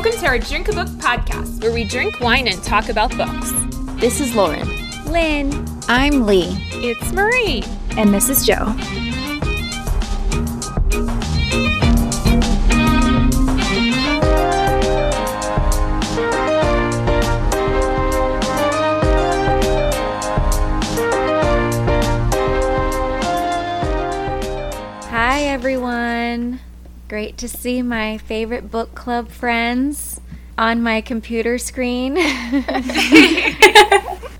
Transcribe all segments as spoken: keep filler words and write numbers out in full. welcome to our Drink a Book podcast, where we drink wine and talk about books. This is Lauren. Lynn. I'm Lee. It's Marie. And this is Joe. Hi, everyone. Great to see my favorite book club friends on my computer screen.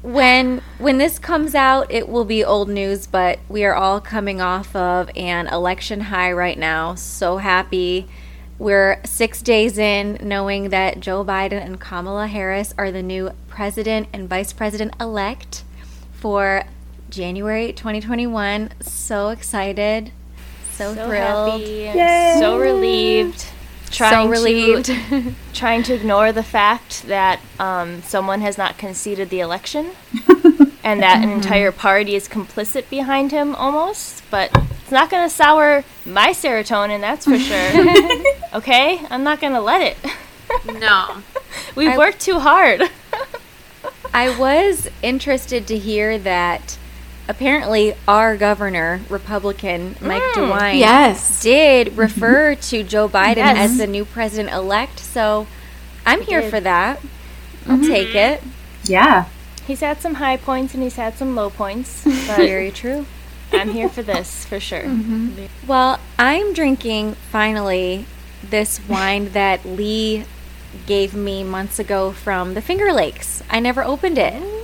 When when this comes out, it will be old news, but we are all coming off of an election high right now. So happy. We're six days in knowing that Joe Biden and Kamala Harris are the new president and vice president-elect for January twenty twenty-one. So excited. So, so thrilled. Happy. So relieved. Trying so relieved. To, trying to ignore the fact that um, someone has not conceded the election and that an entire party is complicit behind him almost. But it's not going to sour my serotonin, that's for sure. Okay? I'm not going to let it. No. We've I, worked too hard. I was interested to hear that apparently, our governor, Republican Mike mm, DeWine, yes. did refer to Joe Biden yes. as the new president-elect. So I'm he here did. for that. I'll mm-hmm. take it. Yeah. He's had some high points and he's had some low points. But very true. I'm here for this, for sure. Mm-hmm. Well, I'm drinking, finally, this wine that Lee gave me months ago from the Finger Lakes. I never opened it.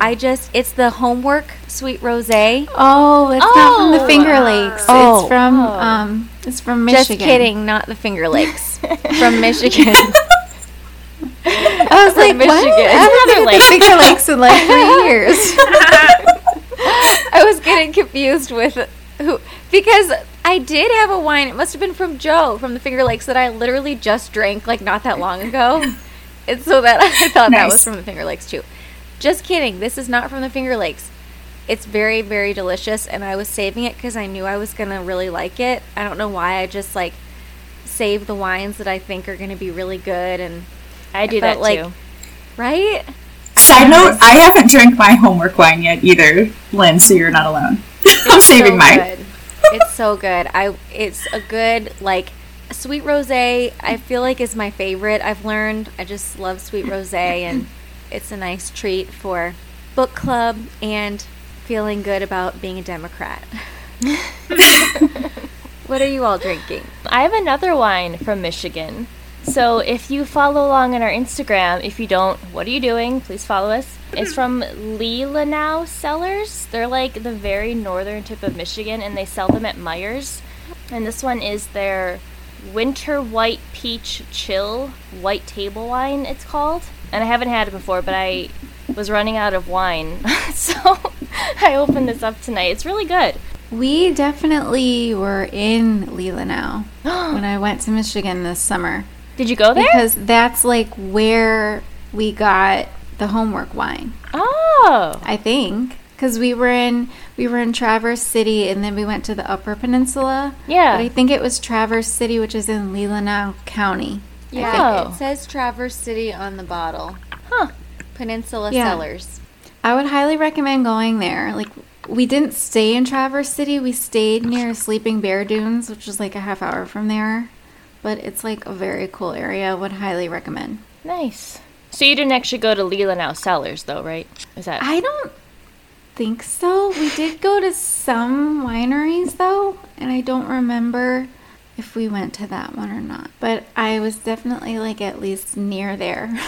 I just, it's the Homework Sweet Rosé. Oh, it's oh. not from the Finger Lakes. Oh. It's from, oh. um, it's from Michigan. Just kidding, not the Finger Lakes. From Michigan. I was from like, Michigan. What? I haven't been to the Finger Lakes in like three years. I was getting confused with who, because I did have a wine, it must have been from Joe, from the Finger Lakes, that I literally just drank like not that long ago. And so that I thought nice. that was from the Finger Lakes too. Just kidding. This is not from the Finger Lakes. It's very, very delicious, and I was saving it because I knew I was going to really like it. I don't know why. I just, like, save the wines that I think are going to be really good. And I do I felt that, like, too. Right? Side note, I haven't drank my homework wine yet either, Lynn, so you're not alone. I'm saving so mine. It's so good. I. It's a good, like, sweet rosé, I feel like, is my favorite. I've learned I just love sweet rosé, and it's a nice treat for book club and feeling good about being a Democrat. What are you all drinking? I have another wine from Michigan. So if you follow along on our Instagram, if you don't, what are you doing? Please follow us. It's from Leelanau Cellars. They're like the very northern tip of Michigan, and they sell them at Meijer's. And this one is their Winter White Peach Chill White Table Wine, it's called. And I haven't had it before, but I was running out of wine, so I opened this up tonight. It's really good. We definitely were in Leelanau when I went to Michigan this summer. Did you go there? Because that's, like, where we got the homework wine. Oh. I think. Because we were in we were in Traverse City, and then we went to the Upper Peninsula. Yeah. But I think it was Traverse City, which is in Leelanau County. Yeah, it says Traverse City on the bottle. Huh. Peninsula yeah. Cellars. I would highly recommend going there. Like, we didn't stay in Traverse City. We stayed near Sleeping Bear Dunes, which is like a half hour from there. But it's like a very cool area. Would highly recommend. Nice. So you didn't actually go to Leelanau Cellars, though, right? Is that? I don't think so. We did go to some wineries, though, and I don't remember if we went to that one or not. But I was definitely, like, at least near there.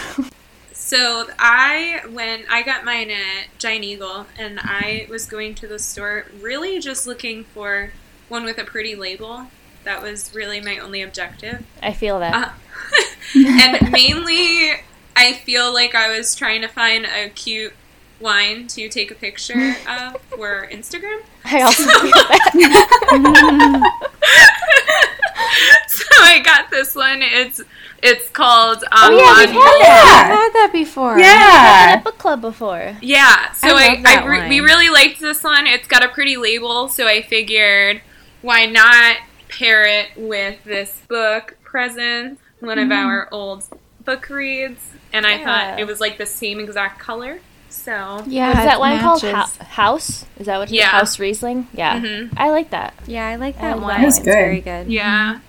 So I, when I got mine at Giant Eagle, and I was going to the store really just looking for one with a pretty label. That was really my only objective. I feel that. Uh, and mainly I feel like I was trying to find a cute wine to take a picture of for Instagram. I also so. feel that. So I got this one. It's it's called. Um, oh yeah, we've had that. I've had that before. Yeah, I've had that at book club before. Yeah. So I, I, I re- we really liked this one. It's got a pretty label, so I figured why not pair it with this book present. one mm-hmm. of our old book reads, and I yeah. thought it was like the same exact color. So yeah, is that one matches. called Ho- House? Is that what? Yeah, House Riesling. Yeah, mm-hmm. I like that. Yeah, I like that I one. That was good. It's very good. Yeah,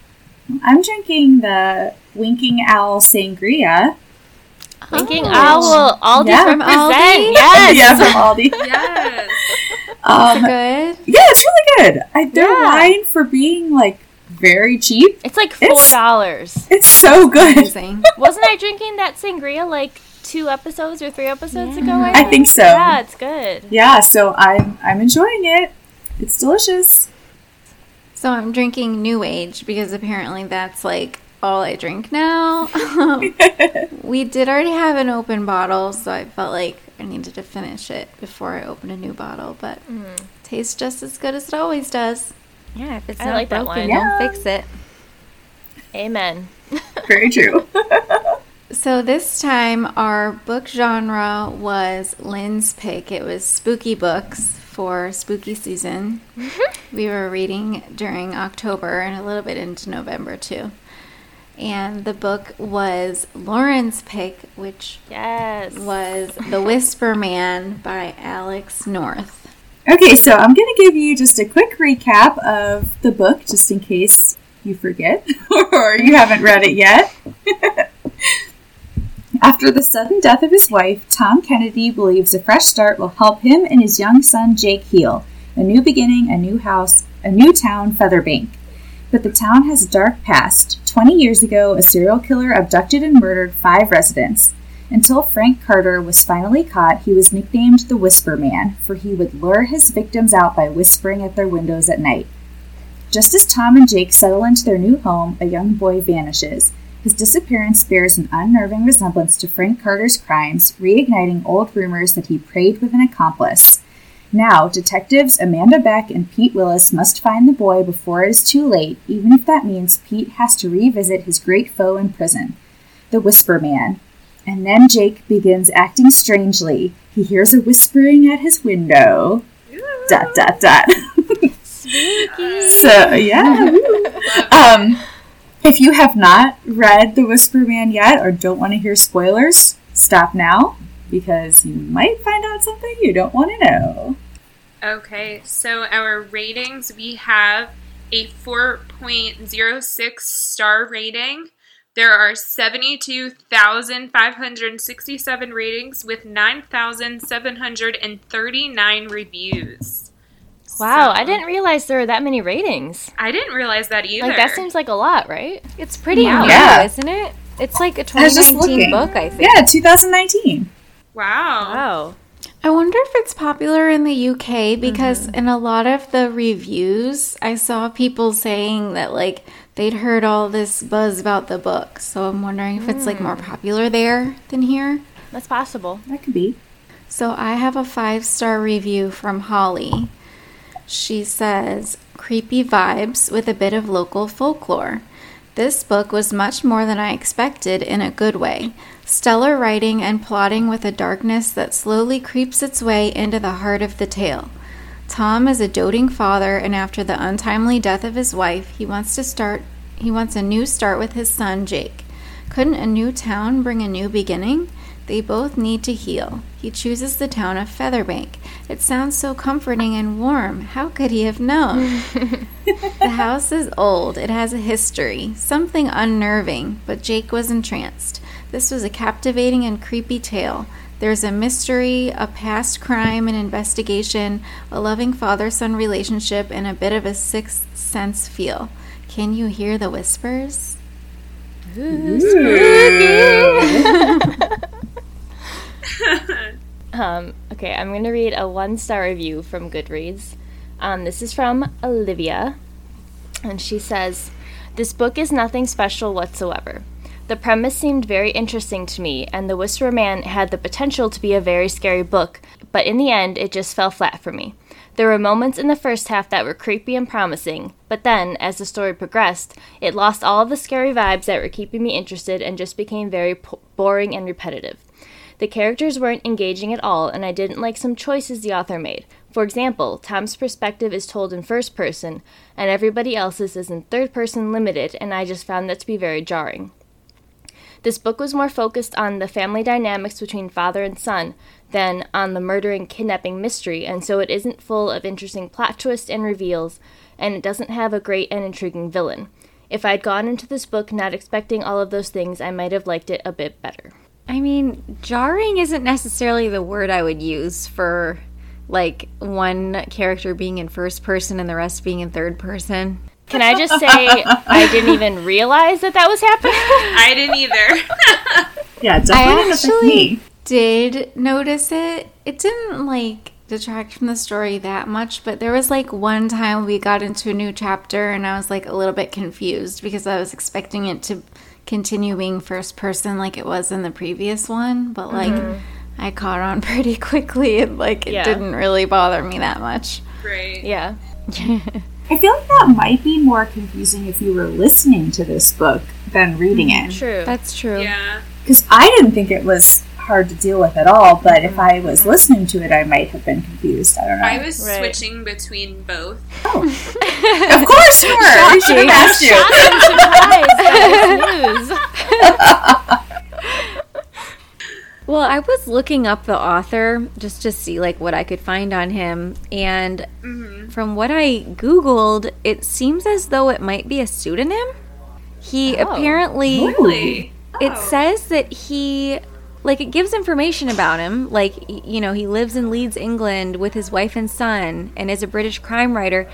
I'm drinking the Winking Owl Sangria. Winking oh. Owl, Aldi yeah. from Aldi. Yes, yeah, from Aldi. Yes, um, it's good. Yeah, it's really good. I their yeah. wine for being like. Very cheap. It's like four dollars. It's, it's so good. Wasn't I drinking that sangria like two episodes or three episodes yeah. ago? I, I think? think so. Yeah, it's good. Yeah, so I'm I'm enjoying it. It's delicious. So I'm drinking New Age because apparently that's like all I drink now. We did already have an open bottle, so I felt like I needed to finish it before I opened a new bottle, but mm. it tastes just as good as it always does. Yeah, if it's I not like broken, yeah. don't fix it. Amen. Very true. So this time our book genre was Lynn's pick. It was spooky books for spooky season. Mm-hmm. We were reading during October and a little bit into November too. And the book was Lauren's pick, which yes. was The Whisper Man by Alex North. Okay, so I'm going to give you just a quick recap of the book, just in case you forget or you haven't read it yet. After the sudden death of his wife, Tom Kennedy believes a fresh start will help him and his young son, Jake, heal. A new beginning, a new house, a new town, Featherbank. But the town has a dark past. Twenty years ago, a serial killer abducted and murdered five residents. Until Frank Carter was finally caught, he was nicknamed the Whisper Man, for he would lure his victims out by whispering at their windows at night. Just as Tom and Jake settle into their new home, a young boy vanishes. His disappearance bears an unnerving resemblance to Frank Carter's crimes, reigniting old rumors that he prayed with an accomplice. Now, detectives Amanda Beck and Pete Willis must find the boy before it is too late, even if that means Pete has to revisit his great foe in prison, the Whisper Man. And then Jake begins acting strangely. He hears a whispering at his window. Ooh. Dot, dot, dot. Spooky. So, yeah. um, if you have not read The Whisper Man yet or don't want to hear spoilers, stop now because you might find out something you don't want to know. Okay, so our ratings, we have a four point oh six star rating. There are seventy-two thousand five hundred sixty-seven ratings with nine thousand seven hundred thirty-nine reviews. Wow, so, I didn't realize there were that many ratings. I didn't realize that either. Like, that seems like a lot, right? It's pretty wow. new, yeah. isn't it? It's like a twenty nineteen book, I think. Yeah, two thousand nineteen. Wow. Wow. I wonder if it's popular in the U K because mm-hmm. in a lot of the reviews, I saw people saying that, like, they'd heard all this buzz about the book, so I'm wondering if it's, like, more popular there than here. That's possible. That could be. So I have a five-star review from Holly. She says, "Creepy vibes with a bit of local folklore. This book was much more than I expected in a good way. Stellar writing and plotting with a darkness that slowly creeps its way into the heart of the tale. Tom is a doting father, and after the untimely death of his wife, he wants to start. He wants a new start with his son, Jake. Couldn't a new town bring a new beginning? They both need to heal. He chooses the town of Featherbank. It sounds so comforting and warm. How could he have known? The house is old. It has a history. Something unnerving, but Jake was entranced. This was a captivating and creepy tale. There's a mystery, a past crime and investigation, a loving father-son relationship, and a bit of a sixth sense feel. Can you hear the whispers?" Ooh, spooky! um, okay, I'm going to read a one-star review from Goodreads. Um, this is from Olivia, and she says, "This book is nothing special whatsoever. The premise seemed very interesting to me, and The Whisperer Man had the potential to be a very scary book, but in the end, it just fell flat for me. There were moments in the first half that were creepy and promising, but then, as the story progressed, it lost all of the scary vibes that were keeping me interested and just became very po- boring and repetitive. The characters weren't engaging at all, and I didn't like some choices the author made. For example, Tom's perspective is told in first person, and everybody else's is in third person limited, and I just found that to be very jarring. This book was more focused on the family dynamics between father and son than on the murder and kidnapping mystery, and so it isn't full of interesting plot twists and reveals, and it doesn't have a great and intriguing villain. If I'd gone into this book not expecting all of those things, I might have liked it a bit better. I mean, jarring isn't necessarily the word I would use for, like, one character being in first person and the rest being in third person. Can I just say I didn't even realize that that was happening? I didn't either. Yeah, definitely. I actually did notice it. It didn't, like, detract from the story that much, but there was, like, one time we got into a new chapter and I was, like, a little bit confused because I was expecting it to continue being first person like it was in the previous one, but, like, mm-hmm. I caught on pretty quickly and, like, it yeah. didn't really bother me that much. Right. Yeah. I feel like that might be more confusing if you were listening to this book than reading it. True. That's true. Yeah. Because I didn't think it was hard to deal with at all, but mm-hmm. if I was listening to it, I might have been confused. I don't know. I was right. switching between both. Oh. Of course you were! We should have asked you. Shocking surprise. That was news. Well, I was looking up the author just to see, like, what I could find on him, and mm-hmm. from what I Googled, it seems as though it might be a pseudonym. He oh. apparently... Really? Oh. It says that he... Like, it gives information about him. Like, you know, he lives in Leeds, England with his wife and son and is a British crime writer.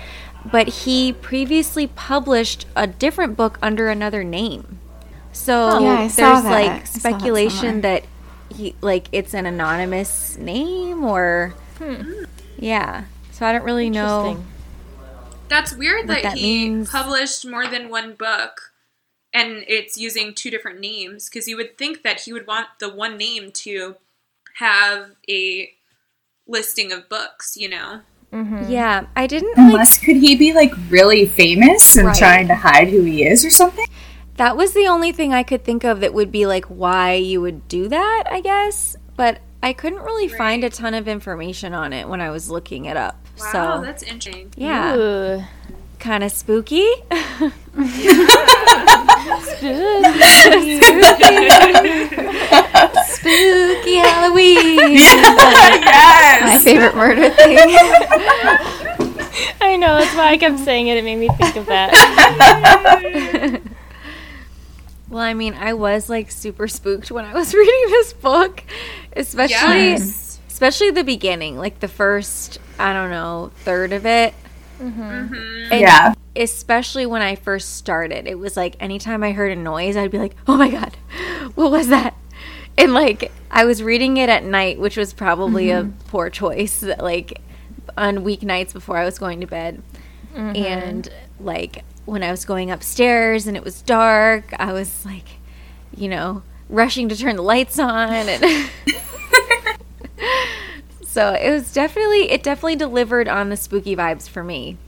But he previously published a different book under another name. So yeah, there's, like, speculation that, that he, like, it's an anonymous name or... Hmm. Yeah. So I don't really know. That's weird that, that he means. published more than one book. And it's using two different names, because you would think that he would want the one name to have a listing of books, you know? Mm-hmm. Yeah, I didn't... Unless, like, could he be, like, really famous and right. trying to hide who he is or something? That was the only thing I could think of that would be, like, why you would do that, I guess. But I couldn't really right. find a ton of information on it when I was looking it up. Wow, so, that's interesting. Yeah. Ooh. Kind of spooky. Spooky. Spooky Halloween. Yes. My favorite murder thing. I know, that's why I kept saying it. It made me think of that. Well, I mean, I was, like, super spooked when I was reading this book, especially, yes. especially the beginning, like the first, I don't know, third of it. Mm-hmm. Mm-hmm. Yeah. Especially when I first started, it was like anytime I heard a noise, I'd be like, oh my God, what was that? And, like, I was reading it at night, which was probably mm-hmm. a poor choice, like, on weeknights before I was going to bed. Mm-hmm. And, like, when I was going upstairs and it was dark, I was, like, you know, rushing to turn the lights on. And so it was definitely, it definitely delivered on the spooky vibes for me.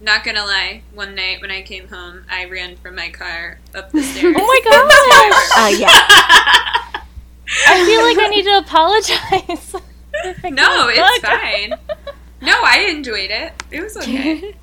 Not gonna lie, one night when I came home, I ran from my car up the stairs. Oh my God! Uh, yeah. I feel like I need to apologize. No, it's fine. No, I enjoyed it. It was okay.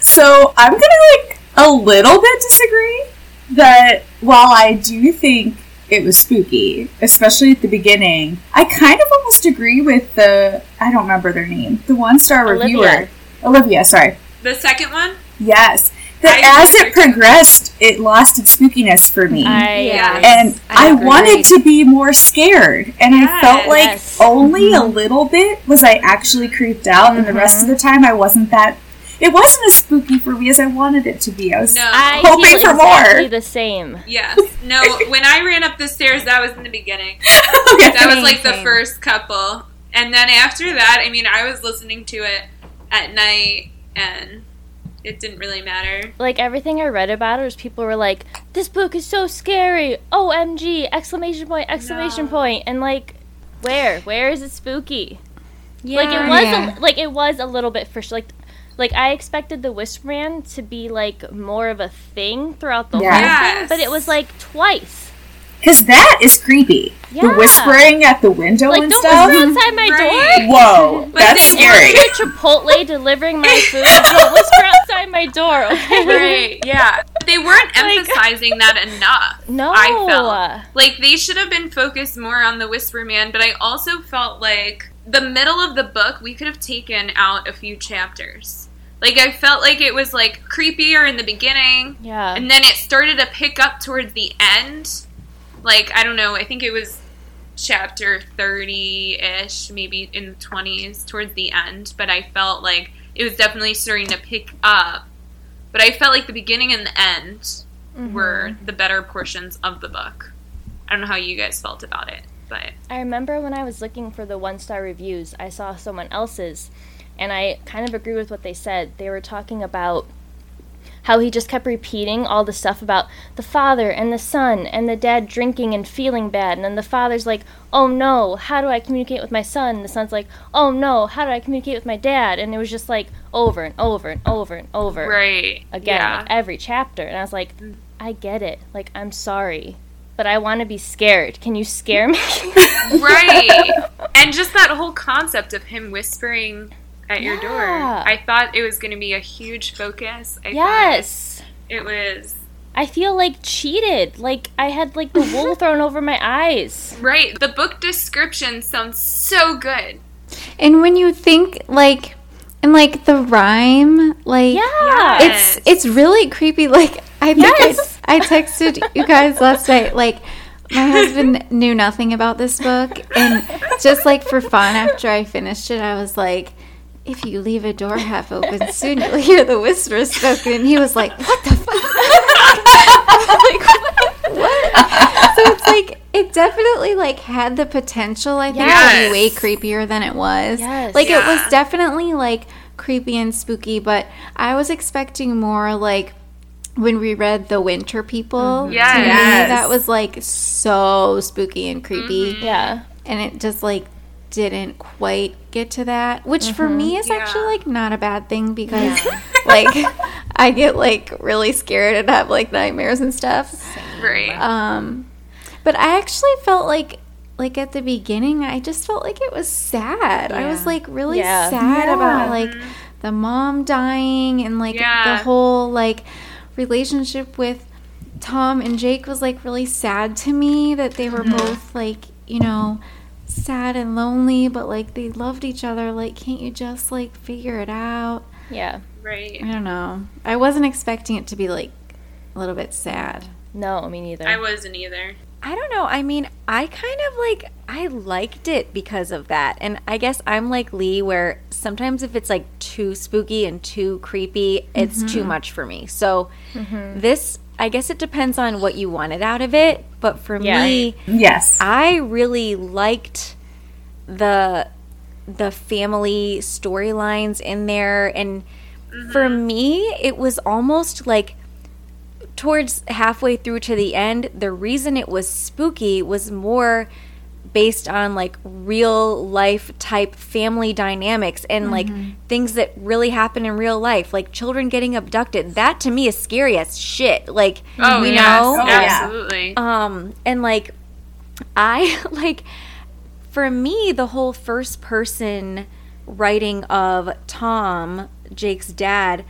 So I'm gonna, like, a little bit disagree that while I do think it was spooky, especially at the beginning, I kind of almost agree with the, I don't remember their name, the one-star reviewer. Olivia, sorry. The second one? Yes. That I as it progressed, it lost its spookiness for me. I, yes. And I, I wanted to be more scared. And yes. I felt like yes. only mm-hmm. a little bit was I actually creeped out. Mm-hmm. And the rest of the time, I wasn't that... It wasn't as spooky for me as I wanted it to be. I was no. hoping I for more. Exactly the same. Yes. No, when I ran up the stairs, that was in the beginning. Okay. That was, like, the first couple. And then after that, I mean, I was listening to it at night, and it didn't really matter. Like, everything I read about it was people were like, this book is so scary. O M G, exclamation point, exclamation no. point. And, like, where? Where is it spooky? Yeah. Like, it was, yeah. a, like, it was a little bit for sure. Like, Like, I expected the Wisp Man to be, like, more of a thing throughout the yes. whole thing, but it was, like, twice. Because that is creepy. Yeah. The whispering at the window like, and stuff. Like, don't whisper outside my right. door. Whoa, but that's scary. But Chipotle delivering my food, don't whisper outside my door, okay? Right, yeah. They weren't like, emphasizing that enough. No. I felt like they should have been focused more on the Whisper Man, but I also felt like the middle of the book, we could have taken out a few chapters. Like, I felt like it was, like, creepier in the beginning. Yeah. And then it started to pick up towards the end. Like, I don't know, I think it was chapter thirty-ish, maybe in the twenties, towards the end. But I felt like it was definitely starting to pick up. But I felt like the beginning and the end mm-hmm. were the better portions of the book. I don't know how you guys felt about it, but... I remember when I was looking for the one-star reviews, I saw someone else's. And I kind of agree with what they said. They were talking about how he just kept repeating all the stuff about the father and the son and the dad drinking and feeling bad. And then the father's like, oh, no, how do I communicate with my son? And the son's like, oh, no, how do I communicate with my dad? And it was just like over and over and over and over. Right. Again, yeah. Like every chapter. And I was like, I get it. Like, I'm sorry. But I want to be scared. Can you scare me? Right. And just that whole concept of him whispering... at your yeah. door. I thought it was going to be a huge focus. I yes. It was. I feel like cheated. Like I had like the wool thrown over my eyes. Right. The book description sounds so good. And when you think like, and like the rhyme, like yeah. it's, it's really creepy. Like I think yes. I, I texted you guys last night, like, my husband knew nothing about this book. And just like for fun, after I finished it, I was like, if you leave a door half open, soon you'll hear the whispers spoken. And he was like, what the fuck? Like, what? So it's like, it definitely, like, had the potential, I think, yes. to be way creepier than it was. Yes. Like, yeah. It was definitely, like, creepy and spooky, but I was expecting more, like, when we read The Winter People. Mm-hmm. Yes. To me, that was, like, so spooky and creepy. Mm-hmm. Yeah. And it just, like, didn't quite get to that, which mm-hmm. for me is yeah. actually like not a bad thing because yeah. like I get like really scared and have like nightmares and stuff. Right. Um, but I actually felt like like at the beginning I just felt like it was sad. Yeah. I was like really yeah. sad yeah. about like the mom dying and like yeah. the whole like relationship with Tom and Jake was like really sad to me that they were mm-hmm. both like, you know, sad and lonely, but like they loved each other. Like, can't you just like figure it out? Yeah, right. I don't know. I wasn't expecting it to be like a little bit sad. No, me neither. I wasn't either. I don't know. I mean, I kind of like I liked it because of that, and I guess I'm like Lee, where sometimes if it's like too spooky and too creepy, it's mm-hmm. too much for me. So mm-hmm. this. I guess it depends on what you wanted out of it, but for yeah. me, yes, I really liked the the family storylines in there, and mm-hmm. for me, it was almost like towards halfway through to the end, the reason it was spooky was more based on like real life type family dynamics and mm-hmm. like things that really happen in real life, like children getting abducted. That to me is scary as shit. Like, oh, you yes. know, oh, absolutely. Um, and like, I like for me the whole first person writing of Tom, Jake's dad,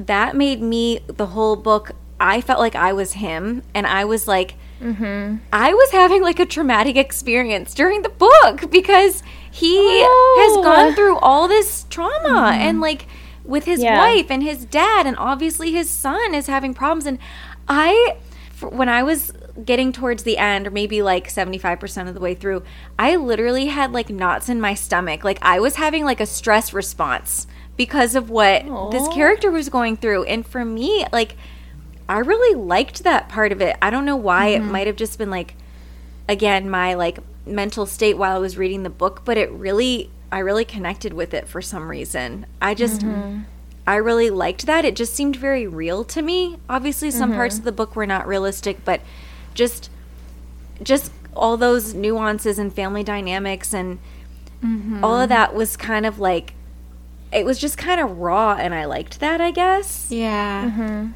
that made me the whole book. I felt like I was him, and I was like. Mm-hmm. I was having like a traumatic experience during the book because he oh. has gone through all this trauma mm-hmm. and like with his yeah. wife and his dad, and obviously his son is having problems. And I, when I was getting towards the end, or maybe like seventy-five percent of the way through, I literally had like knots in my stomach. Like I was having like a stress response because of what oh. this character was going through. And for me, like, I really liked that part of it. I don't know why. Mm-hmm. It might have just been, like, again, my, like, mental state while I was reading the book. But it really – I really connected with it for some reason. I just mm-hmm. – I really liked that. It just seemed very real to me. Obviously, some mm-hmm. parts of the book were not realistic. But just just all those nuances and family dynamics and mm-hmm. all of that was kind of, like – it was just kind of raw, and I liked that, I guess. Yeah. Mm-hmm.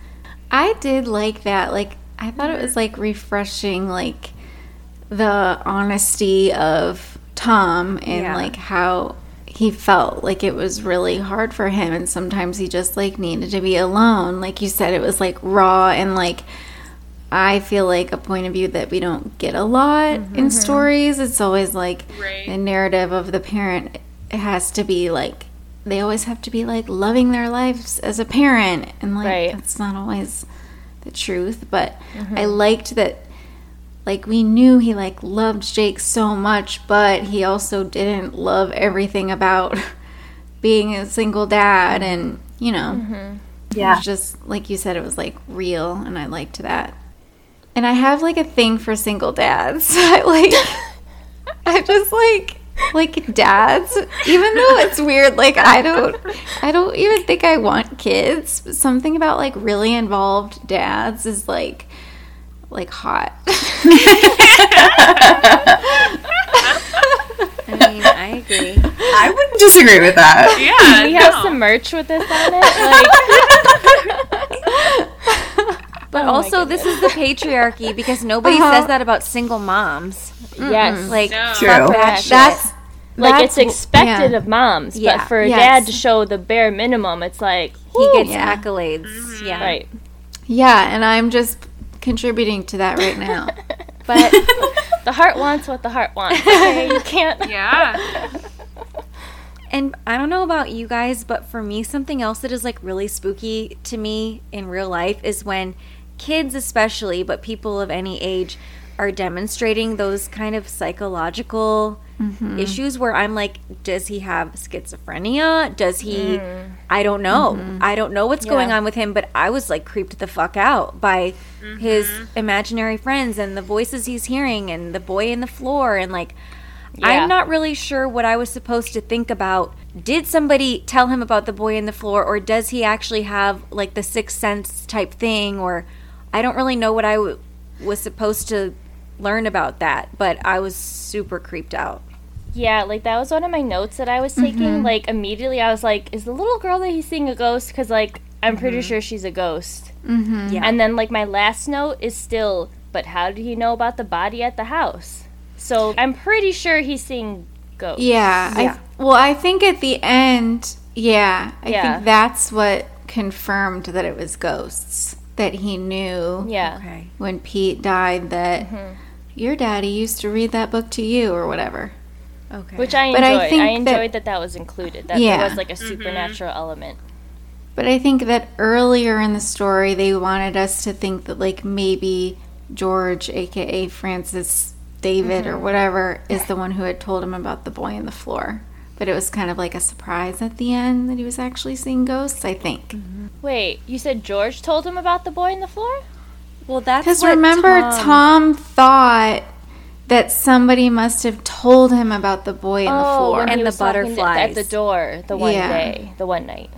I did like that. Like, I thought it was, like, refreshing, like, the honesty of Tom and, yeah. like, how he felt like it was really hard for him, and sometimes he just like needed to be alone. Like you said, it was like raw, and like I feel like a point of view that we don't get a lot mm-hmm. in stories. It's always like right. the narrative of the parent has to be like, they always have to be like loving their lives as a parent, and like right. that's not always the truth. But mm-hmm. I liked that, like, we knew he like loved Jake so much, but he also didn't love everything about being a single dad, and you know mm-hmm. yeah, it was just like you said, it was like real, and I liked that. And I have like a thing for single dads. I like I just like like dads, even though it's weird, like I don't I don't even think I want kids, but something about like really involved dads is like like hot. I mean, I agree. I wouldn't disagree with that. Yeah, we no. have some merch with this on it. Like but oh also this is the patriarchy, because nobody uh-huh. says that about single moms. Mm-mm. Yes, like no. true. That's, that's like that's, it's expected yeah. of moms, yeah. but for a yes. dad to show the bare minimum, it's like woo, he gets yeah. accolades. Mm-hmm. Yeah, right. Yeah, and I'm just contributing to that right now. But the heart wants what the heart wants. Okay, you can't. Yeah. And I don't know about you guys, but for me, something else that is like really spooky to me in real life is when kids, especially, but people of any age, are demonstrating those kind of psychological mm-hmm. issues where I'm like, does he have schizophrenia? Does he mm. I don't know. Mm-hmm. I don't know what's yeah. going on with him, but I was like creeped the fuck out by mm-hmm. his imaginary friends and the voices he's hearing and the boy in the floor, and like yeah. I'm not really sure what I was supposed to think about. Did somebody tell him about the boy in the floor, or does he actually have like the sixth sense type thing? Or I don't really know what I w- was supposed to learn about that, but I was super creeped out. Yeah, like that was one of my notes that I was taking. Mm-hmm. Like immediately I was like, is the little girl that he's seeing a ghost? Because like I'm mm-hmm. pretty sure she's a ghost. Mm-hmm. Yeah. And then like my last note is still, but how did he know about the body at the house? So I'm pretty sure he's seeing ghosts. Yeah, yeah. I, well I think at the end yeah I yeah. think that's what confirmed that it was ghosts, that he knew yeah. okay. when Pete died that mm-hmm. your daddy used to read that book to you or whatever. Okay. Which I enjoyed. I, I enjoyed that, that that was included. That yeah. there was like a supernatural mm-hmm. element. But I think that earlier in the story they wanted us to think that like maybe George, a k a. Francis David mm-hmm. or whatever, is the one who had told him about the boy on the floor. But it was kind of like a surprise at the end that he was actually seeing ghosts, I think. Mm-hmm. Wait, you said George told him about the boy on the floor? Well, that's because remember, Tom... Tom thought that somebody must have told him about the boy on oh, the floor and the butterflies at the door. The one yeah. day, the one night,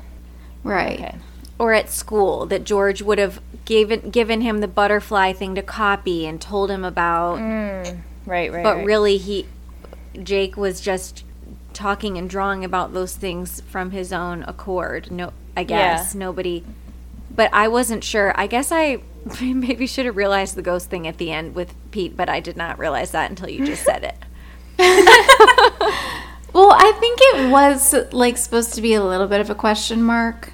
right? Okay. Or at school, that George would have given given him the butterfly thing to copy and told him about. Mm. Right, right. But right. really, he Jake was just talking and drawing about those things from his own accord. No, I guess yeah. nobody. But I wasn't sure. I guess I maybe should have realized the ghost thing at the end with Pete, but I did not realize that until you just said it. Well, I think it was like supposed to be a little bit of a question mark,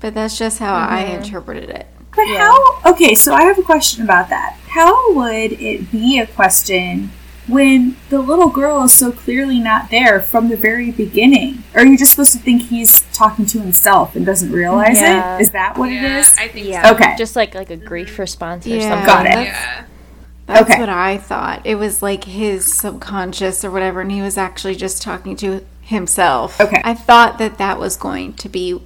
but that's just how mm-hmm. I interpreted it. But yeah. how? Okay, so I have a question about that. How would it be a question when the little girl is so clearly not there from the very beginning? Or are you just supposed to think he's talking to himself and doesn't realize yeah. it? Is that what yeah, it is? I think yeah. so. Okay. Just like, like a grief response or yeah, something. Got it. That's, yeah. that's okay. what I thought. It was like his subconscious or whatever, and he was actually just talking to himself. Okay. I thought that that was going to be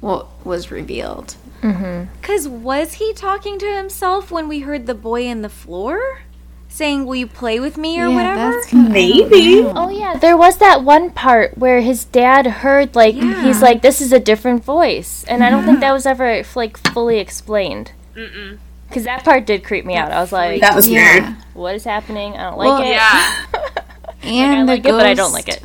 what was revealed. Because mm-hmm. was he talking to himself when we heard the boy in the floor saying, will you play with me or yeah, whatever? That's maybe. Oh, yeah. There was that one part where his dad heard, like, yeah. he's like, this is a different voice. And yeah. I don't think that was ever, like, fully explained. Mm-mm. Because that part did creep me out. I was like, that was yeah. weird. What is happening? I don't like well, it. Yeah. and like, I like the it, ghost, but I don't like it.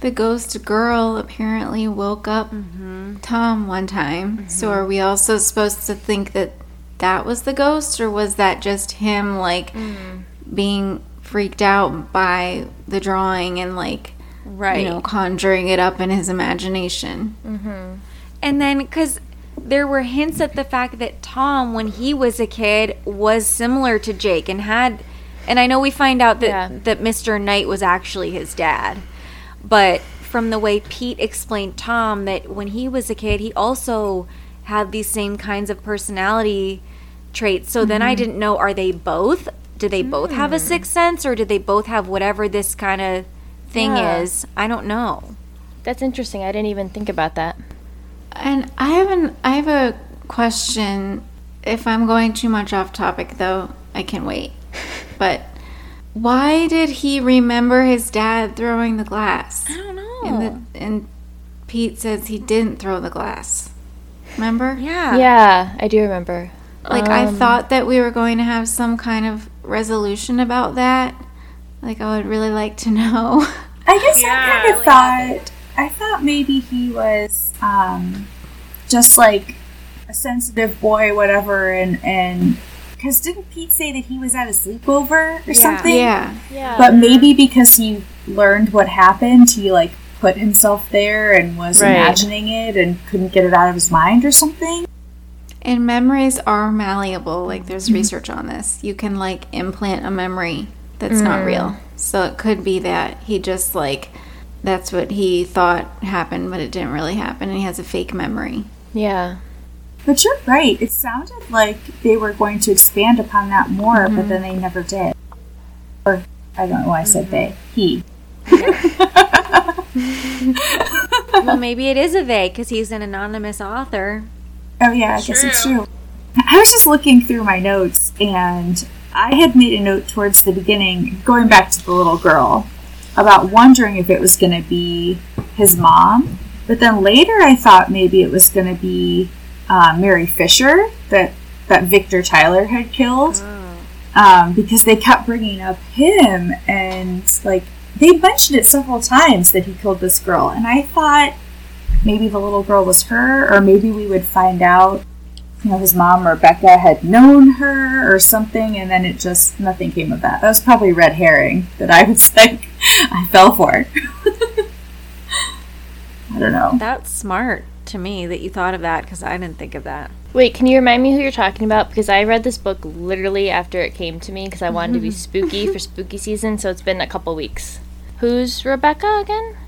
The ghost girl apparently woke up mm-hmm. Tom one time. Mm-hmm. So are we also supposed to think that that was the ghost, or was that just him like mm. being freaked out by the drawing and like right? You know, conjuring it up in his imagination. Mm-hmm. And then, because there were hints at the fact that Tom, when he was a kid, was similar to Jake and had, and I know we find out that yeah. that Mister Knight was actually his dad, but from the way Pete explained Tom, that when he was a kid, he also had these same kinds of personality traits. So mm-hmm. then I didn't know, are they both? Do they both mm. have a sixth sense, or do they both have whatever this kind of thing yeah. is? I don't know. That's interesting. I didn't even think about that. And I have an, I have a question. If I'm going too much off topic, though, I can wait. But why did he remember his dad throwing the glass? I don't know. And, the, and Pete says he didn't throw the glass. Remember? Yeah. Yeah, I do remember. Like, um, I thought that we were going to have some kind of resolution about that. Like, I would really like to know. I guess yeah, I kind of I thought, I thought maybe he was um, just, like, a sensitive boy, whatever, and, and, because didn't Pete say that he was at a sleepover or yeah. something? Yeah. yeah. But maybe because he learned what happened, he, like, put himself there and was right. imagining it and couldn't get it out of his mind or something. And memories are malleable. Like, there's mm-hmm. research on this. You can, like, implant a memory that's mm. not real. So it could be that he just, like, that's what he thought happened, but it didn't really happen, and he has a fake memory. Yeah. But you're right. It sounded like they were going to expand upon that more, mm-hmm. but then they never did. Or, I don't know why I said mm-hmm. they. He. Well, maybe it is a they, because he's an anonymous author. Oh, yeah, I true. guess it's true. I was just looking through my notes, and I had made a note towards the beginning, going back to the little girl, about wondering if it was going to be his mom. But then later I thought maybe it was going to be uh, Mary Fisher that, that Victor Tyler had killed. Oh. Um, because they kept bringing up him, and like they mentioned it several times that he killed this girl. And I thought maybe the little girl was her, or maybe we would find out, you know, his mom, Rebecca, had known her or something, and then it just, nothing came of that. That was probably a red herring that I was like, I fell for. I don't know. That's smart to me that you thought of that, because I didn't think of that. Wait, can you remind me who you're talking about? Because I read this book literally after it came to me, because I wanted mm-hmm. to be spooky for spooky season, so it's been a couple weeks. Who's Rebecca again?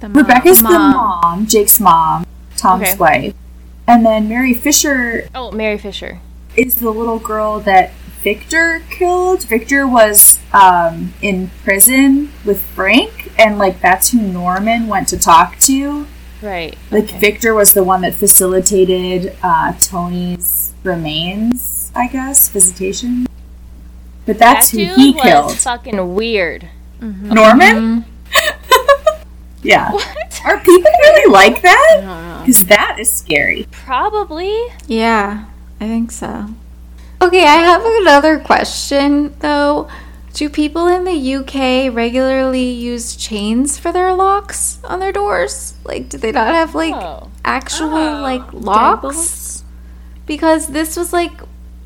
The Rebecca's mom. the mom, Jake's mom, Tom's okay. wife. And then Mary Fisher... Oh, Mary Fisher. ...is the little girl that Victor killed. Victor was um, in prison with Frank, and, like, that's who Norman went to talk to. Right. Like, okay. Victor was the one that facilitated uh, Tony's remains, I guess, visitation. But that's that who he killed. That dude was fucking weird. Mm-hmm. Norman? Mm-hmm. Yeah. What? Are people really like that? Because that is scary. Probably. Yeah, I think so. Okay, I have another question, though. Do people in the U K regularly use chains for their locks on their doors? Like, do they not have, like, oh. actual, oh. like, locks? Because this was, like,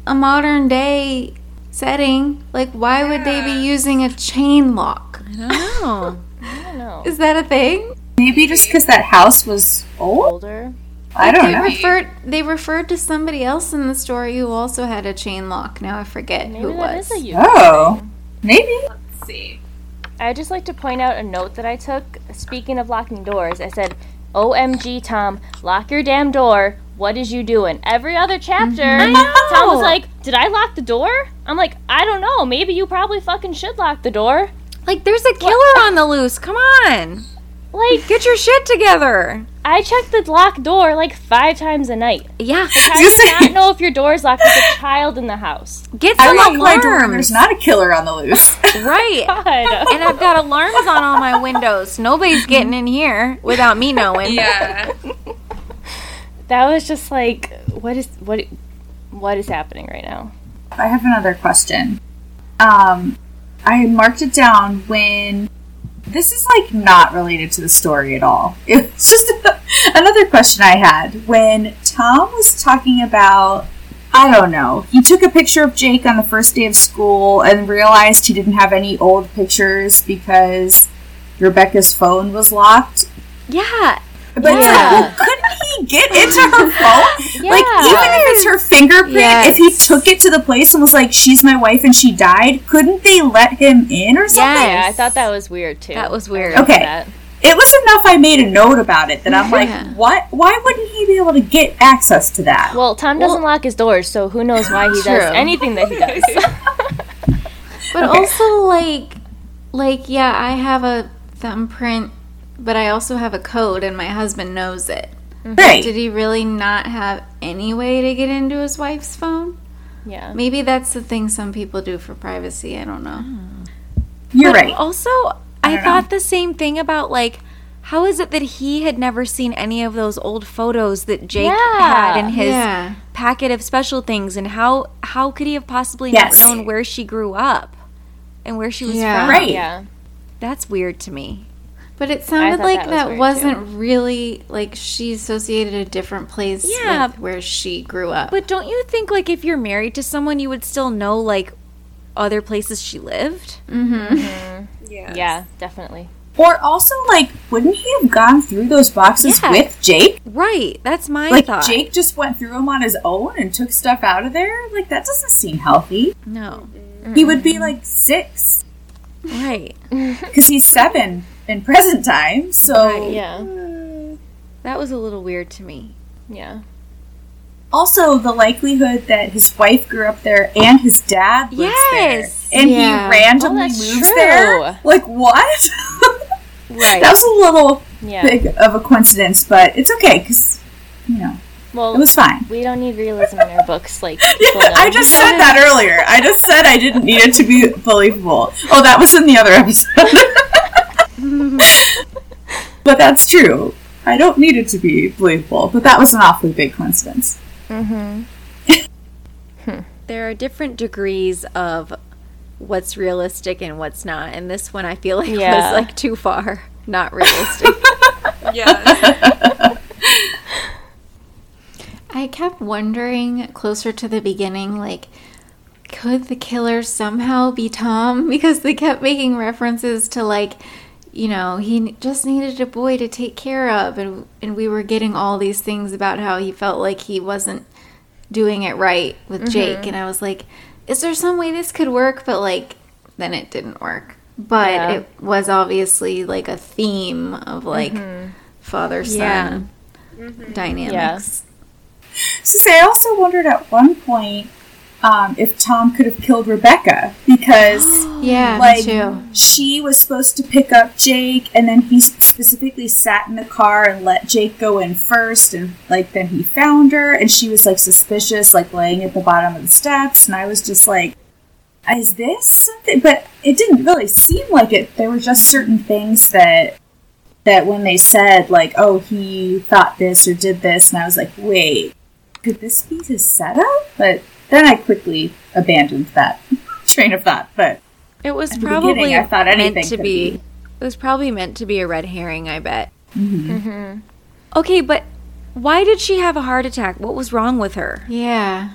a modern-day setting. Like, why yeah. would they be using a chain lock? I don't know. I don't know. Is that a thing? Maybe just because that house was old? older. I don't they know. Referred, they referred to somebody else in the story who also had a chain lock. Now I forget maybe who it was. Is a oh, thing. Maybe. Let's see. I'd just like to point out a note that I took. Speaking of locking doors, I said, O M G, Tom, lock your damn door. What is you doing? Every other chapter, mm-hmm. Tom was like, did I lock the door? I'm like, I don't know. Maybe you probably fucking should lock the door. Like, there's a killer what? on the loose. Come on. Like, get your shit together. I check the locked door, like, five times a night. Yeah. I do saying. not know if your door is locked with a child in the house. Get some I lock alarms. There's not a killer on the loose. Right. God. And I've got alarms on all my windows. Nobody's getting in here without me knowing. Yeah. That was just like, what is what? what is happening right now? I have another question. Um... I marked it down when... This is, like, not related to the story at all. It's just a, another question I had. When Tom was talking about... I don't know. He took a picture of Jake on the first day of school and realized he didn't have any old pictures because Rebecca's phone was locked. Yeah. But yeah. it's like, well, couldn't he get into her phone? Yeah. Like, even if it's her fingerprint, yes. if he took it to the place and was like, she's my wife and she died, couldn't they let him in or something? Yeah, I thought that was weird, too. That was weird. Okay. That. It was enough I made a note about it that I'm yeah. like, what? Why wouldn't he be able to get access to that? Well, Tom doesn't well, lock his doors, so who knows why he true. does anything that he does. But okay. also, like, like, yeah, I have a thumbprint. But I also have a code, and my husband knows it. Right. Did he really not have any way to get into his wife's phone? Yeah. Maybe that's the thing some people do for privacy. I don't know. You're but right. Also, I, I thought know. the same thing about, like, how is it that he had never seen any of those old photos that Jake yeah. had in his yeah. packet of special things? And how, how could he have possibly yes. not known where she grew up and where she was yeah. from? Right. Yeah. That's weird to me. But it sounded like that, was that wasn't too. really, like, she associated a different place yeah. with where she grew up. But don't you think, like, if you're married to someone, you would still know, like, other places she lived? Mm-hmm. mm-hmm. Yes. Yeah, definitely. Or also, like, wouldn't he have gone through those boxes yeah. with Jake? Right, that's my like, thought. Like, Jake just went through them on his own and took stuff out of there? Like, that doesn't seem healthy. No. Mm-hmm. He would be, like, six. Right. Because he's seven. In present time, so right, yeah, that was a little weird to me. Yeah. Also, the likelihood that his wife grew up there and his dad lives yes. there, and yeah. he randomly well, moves true. there. Like what? Right. That was a little yeah. big of a coincidence, but it's okay because you know, well, it was fine. We don't need realism in our books, like people yeah, know. I just said that earlier. I just said I didn't need it to be believable. Oh, that was in the other episode. But that's true. I don't need it to be believable, but that was an awfully big coincidence. Mm-hmm. hmm. There are different degrees of what's realistic and what's not, and this one I feel like yeah. was like too far, not realistic. yeah. I kept wondering closer to the beginning, like, could the killer somehow be Tom? Because they kept making references to, like, you know, he just needed a boy to take care of, and and we were getting all these things about how he felt like he wasn't doing it right with mm-hmm. Jake, and I was like, is there some way this could work? But, like, then it didn't work. But yeah. it was obviously, like, a theme of, like, mm-hmm. father-son yeah. mm-hmm. dynamics. Yes. So I also wondered at one point, Um, if Tom could have killed Rebecca, because yeah, like she was supposed to pick up Jake, and then he specifically sat in the car and let Jake go in first, and like then he found her, and she was like suspicious, like laying at the bottom of the steps, and I was just like, is this something? But it didn't really seem like it. There were just certain things that that when they said like, oh, he thought this or did this, and I was like, wait, could this be his setup? But then I quickly abandoned that train of thought, but it was probably I thought anything meant to be, be. It was probably meant to be a red herring, I bet. Mm-hmm. Mm-hmm. Okay, but why did she have a heart attack? What was wrong with her? Yeah,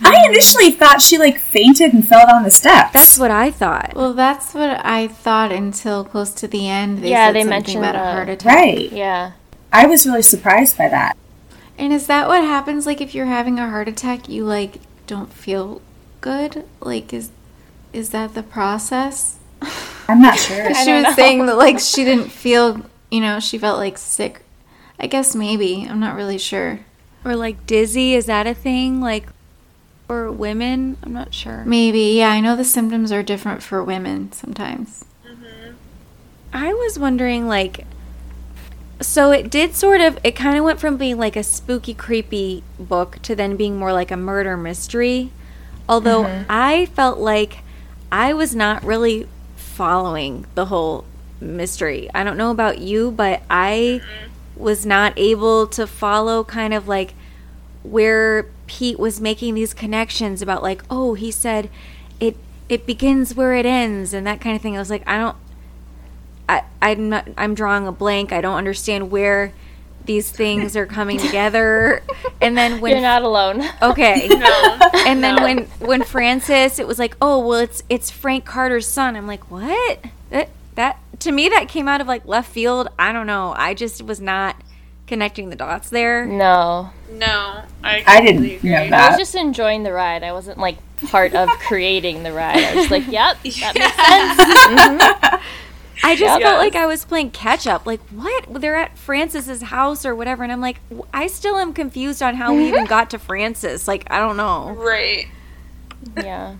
I initially thought she like fainted and fell down the steps. That's what I thought. Well, that's what I thought until close to the end. They yeah, said they something mentioned about that. a heart attack. Right. Yeah, I was really surprised by that. And is that what happens, like, if you're having a heart attack, you, like, don't feel good? Like, is is that the process? I'm not sure. she was know. saying that, like, she didn't feel, you know, she felt, like, sick. I guess maybe. I'm not really sure. Or, like, dizzy. Is that a thing? Like, for women? I'm not sure. Maybe. Yeah, I know the symptoms are different for women sometimes. Mm-hmm. I was wondering, like... So it did sort of, it kind of went from being like a spooky, creepy book to then being more like a murder mystery. Although mm-hmm. I felt like I was not really following the whole mystery. I don't know about you, but I mm-hmm. was not able to follow kind of like where Pete was making these connections about like, oh, he said it, it begins where it ends and that kind of thing. I was like, I don't. I, I'm not, I'm drawing a blank. I don't understand where these things are coming together. And then when you're not alone, okay. no, and then no. when when Francis, it was like, oh well, it's it's Frank Carter's son. I'm like, what? That that, to me, that came out of, like, left field. I don't know. I just was not connecting the dots there. No. No. I, I didn't agree. Know that. I was just enjoying the ride. I wasn't, like, part of creating the ride. I was like, yep, that makes sense. Mm-hmm. I just yes. felt like I was playing catch-up. Like, what? They're at Francis's house or whatever, and I'm like, I still am confused on how we even got to Francis. Like, I don't know. Right. Yeah.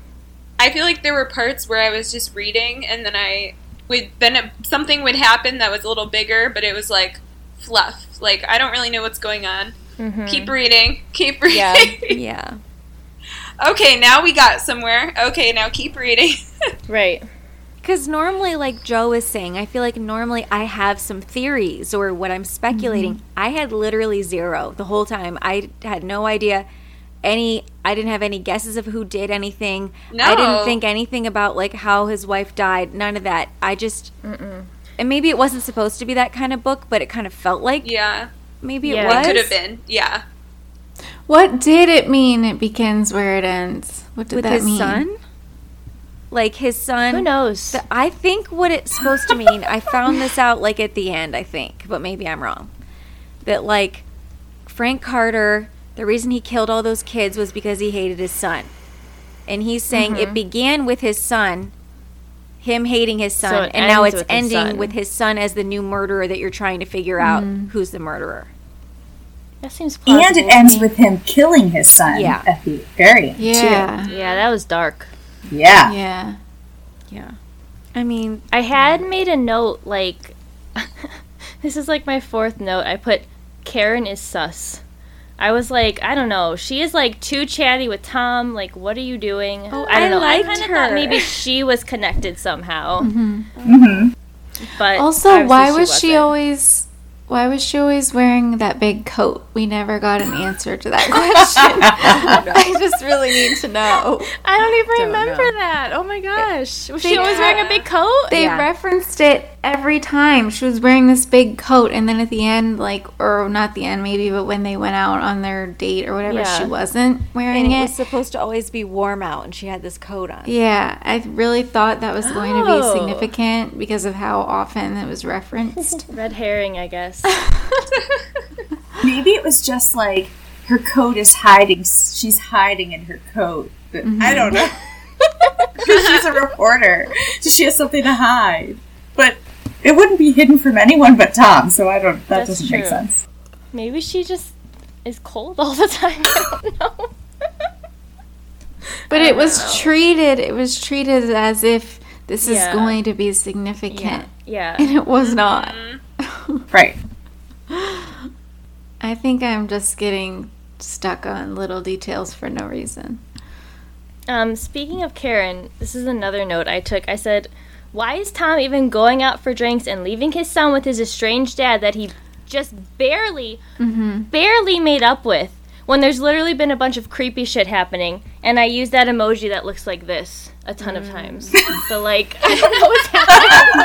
I feel like there were parts where I was just reading, and then I would then it, something would happen that was a little bigger, but it was, like, fluff. Like, I don't really know what's going on. Mm-hmm. Keep reading. Keep reading. Yeah. yeah. Okay, now we got somewhere. Okay, now keep reading. Right. Because normally, like Joe is saying, I feel like normally I have some theories or what I'm speculating. Mm-hmm. I had literally zero the whole time. I had no idea any – I didn't have any guesses of who did anything. No. I didn't think anything about, like, how his wife died. None of that. I just – and maybe it wasn't supposed to be that kind of book, but it kind of felt like yeah. maybe yeah. it was. It could have been, yeah. What did it mean it begins where it ends? What did With that his mean? Son? Like, his son... Who knows? The, I think what it's supposed to mean... I found this out, like, at the end, I think. But maybe I'm wrong. That, like, Frank Carter... The reason he killed all those kids was because he hated his son. And he's saying mm-hmm. it began with his son. Him hating his son. So it and now it's with ending his with his son as the new murderer that you're trying to figure out mm. who's the murderer. That seems plausible. And it ends with him killing his son yeah. at the very end, yeah. too. Yeah, that was dark. Yeah. Yeah. Yeah. I mean, I had made a note, like, this is like my fourth note. I put, Karen is sus. I was like, I don't know. She is, like, too chatty with Tom. Like, what are you doing? Oh, I don't know. I liked I her. Thought maybe she was connected somehow. Mm-hmm. Mm-hmm. But also, why was she, she always... Why was she always wearing that big coat? We never got an answer to that question. I just really need to know. I don't even don't remember know. That. Oh, my gosh. Was they, she always yeah. wearing a big coat? They yeah. referenced it every time. She was wearing this big coat, and then at the end, like, or not the end maybe, but when they went out on their date or whatever, yeah. she wasn't wearing and it. It was supposed to always be warm out, and she had this coat on. Yeah. I really thought that was oh. going to be significant because of how often it was referenced. Red herring, I guess. Maybe it was just like her coat is hiding she's hiding in her coat but mm-hmm. I don't know. She's a reporter, so she has something to hide, but it wouldn't be hidden from anyone but Tom, so I don't that That's doesn't true. Make sense. Maybe she just is cold all the time. I don't know. But I it was know. treated it was treated as if this yeah. is going to be significant yeah, yeah. and it was not. Mm-hmm. Right. I think I'm just getting stuck on little details for no reason. Um, speaking of Karen, this is another note I took. I said, why is Tom even going out for drinks and leaving his son with his estranged dad that he just barely, mm-hmm. barely made up with when there's literally been a bunch of creepy shit happening? And I use that emoji that looks like this a ton mm. of times. So, like, I don't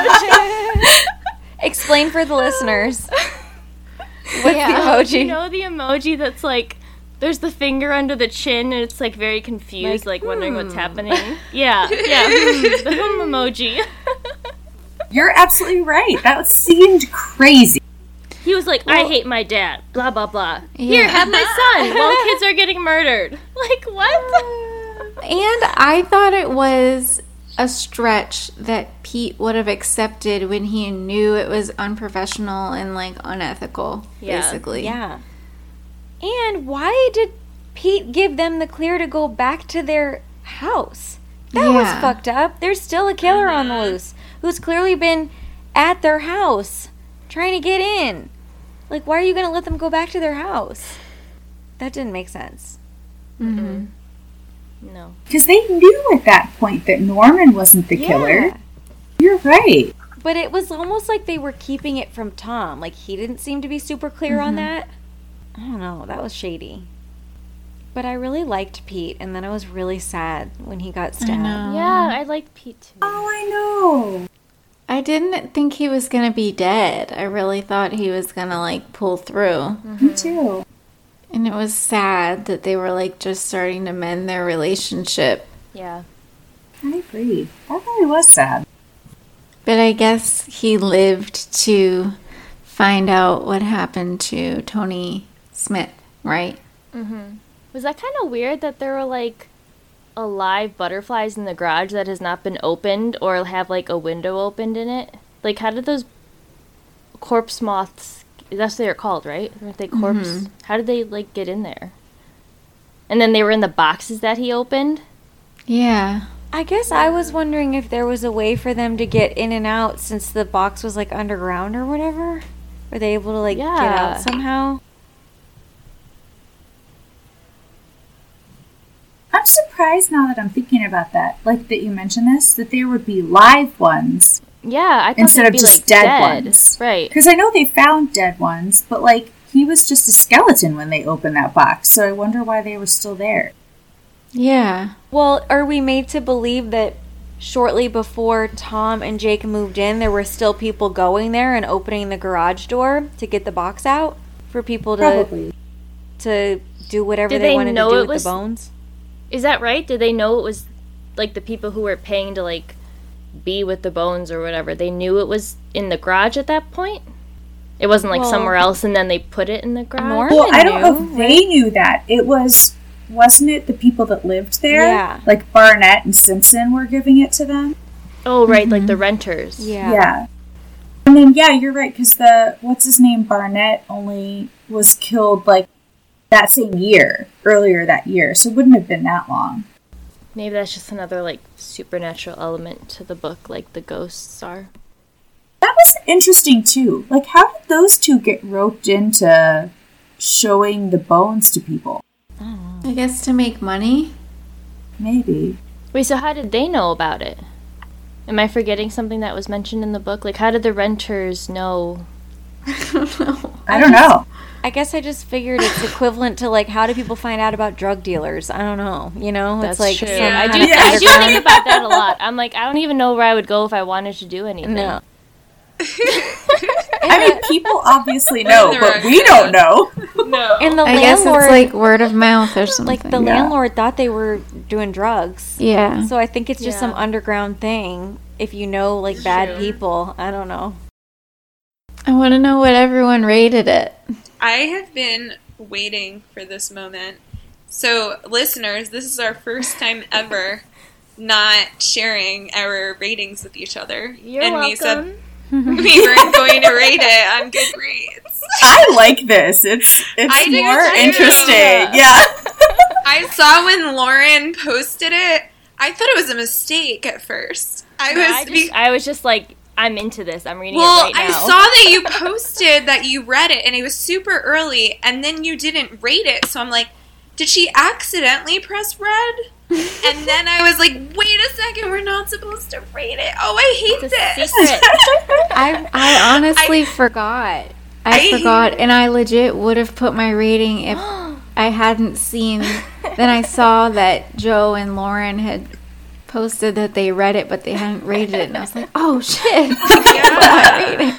know what's happening. Explain for the listeners. What's yeah. the emoji? You know the emoji that's like, there's the finger under the chin, and it's like very confused, like, like hmm. wondering what's happening. Yeah, yeah, hmm, the home emoji. You're absolutely right. That seemed crazy. He was like, well, I hate my dad, blah, blah, blah. Yeah. Here, have my son while kids are getting murdered. Like, what? Uh, and I thought it was a stretch that Pete would have accepted when he knew it was unprofessional and, like, unethical, yeah. basically. Yeah. And why did Pete give them the clear to go back to their house? That yeah. was fucked up. There's still a killer mm-hmm. on the loose who's clearly been at their house trying to get in. Like, why are you going to let them go back to their house? That didn't make sense. Mm-hmm. No. Because they knew at that point that Norman wasn't the yeah. killer. You're right. But it was almost like they were keeping it from Tom. Like, he didn't seem to be super clear mm-hmm. on that. I don't know. That was shady. But I really liked Pete, and then I was really sad when he got stabbed. I yeah, I liked Pete, too. Oh, I know. I didn't think he was going to be dead. I really thought he was going to, like, pull through. Mm-hmm. Me, too. And it was sad that they were, like, just starting to mend their relationship. Yeah. I agree. That really was sad. But I guess he lived to find out what happened to Tony Smith, right? Mm-hmm. Was that kind of weird that there were, like, alive butterflies in the garage that has not been opened or have, like, a window opened in it? Like, how did those corpse moths, that's what they're called, right? Aren't they corpse? Mm-hmm. How did they, like, get in there? And then they were in the boxes that he opened? Yeah. I guess I was wondering if there was a way for them to get in and out since the box was, like, underground or whatever. Were they able to, like, yeah. get out somehow? I'm surprised now that I'm thinking about that, like, that you mentioned this, that there would be live ones. Yeah, I thought instead of just like dead, dead ones. Right. Because I know they found dead ones, but, like, he was just a skeleton when they opened that box, so I wonder why they were still there. Yeah. Well, are we made to believe that shortly before Tom and Jake moved in, there were still people going there and opening the garage door to get the box out for people to Probably. to do whatever Did they, they wanted to do with was, the bones? Is that right? Did they know it was, like, the people who were paying to, like, be with the bones or whatever? They knew it was in the garage at that point? It wasn't, like, well, somewhere else and then they put it in the garage? Norman well, I don't knew. know if they knew that. It was... Wasn't it the people that lived there? Yeah. Like Barnett and Simpson were giving it to them? Oh, right, mm-hmm. like the renters. Yeah. Yeah. And then, yeah, you're right, because the, what's his name, Barnett only was killed, like, that same year, earlier that year, so it wouldn't have been that long. Maybe that's just another, like, supernatural element to the book, like the ghosts are. That was interesting, too. Like, how did those two get roped into showing the bones to people? I guess to make money? Maybe. Wait, so how did they know about it? Am I forgetting something that was mentioned in the book? Like, how did the renters know? I don't know. I don't know. I guess I just figured it's equivalent to, like, how do people find out about drug dealers? I don't know, you know? That's it's like, true. Yeah. I do, yeah. I do think about that a lot. I'm like, I don't even know where I would go if I wanted to do anything. No. I mean, people obviously know, but we don't know. No. And the I landlord, guess it's like word of mouth or something. Like the yeah. landlord thought they were doing drugs. Yeah. So I think it's just yeah. some underground thing. If you know, like, bad sure. people, I don't know. I want to know what everyone rated it. I have been waiting for this moment. So, listeners, this is our first time ever not sharing our ratings with each other. You're and welcome. We said we weren't going to rate it on Goodreads. I like this. It's it's more interesting. Yeah. yeah. I saw when Lauren posted it. I thought it was a mistake at first. I no, was I, just, be- I was just like, I'm into this. I'm reading well, it right now. Well, I saw that you posted that you read it, and it was super early, and then you didn't rate it. So I'm like, did she accidentally press red? And then I was like, wait a second, we're not supposed to rate it. Oh, I hate it's a this. Secret. I I honestly I, forgot. I, I forgot, and I legit would have put my rating if I hadn't seen. Then I saw that Joe and Lauren had posted that they read it, but they hadn't rated it. And I was like, oh, shit. Yeah. I, read it.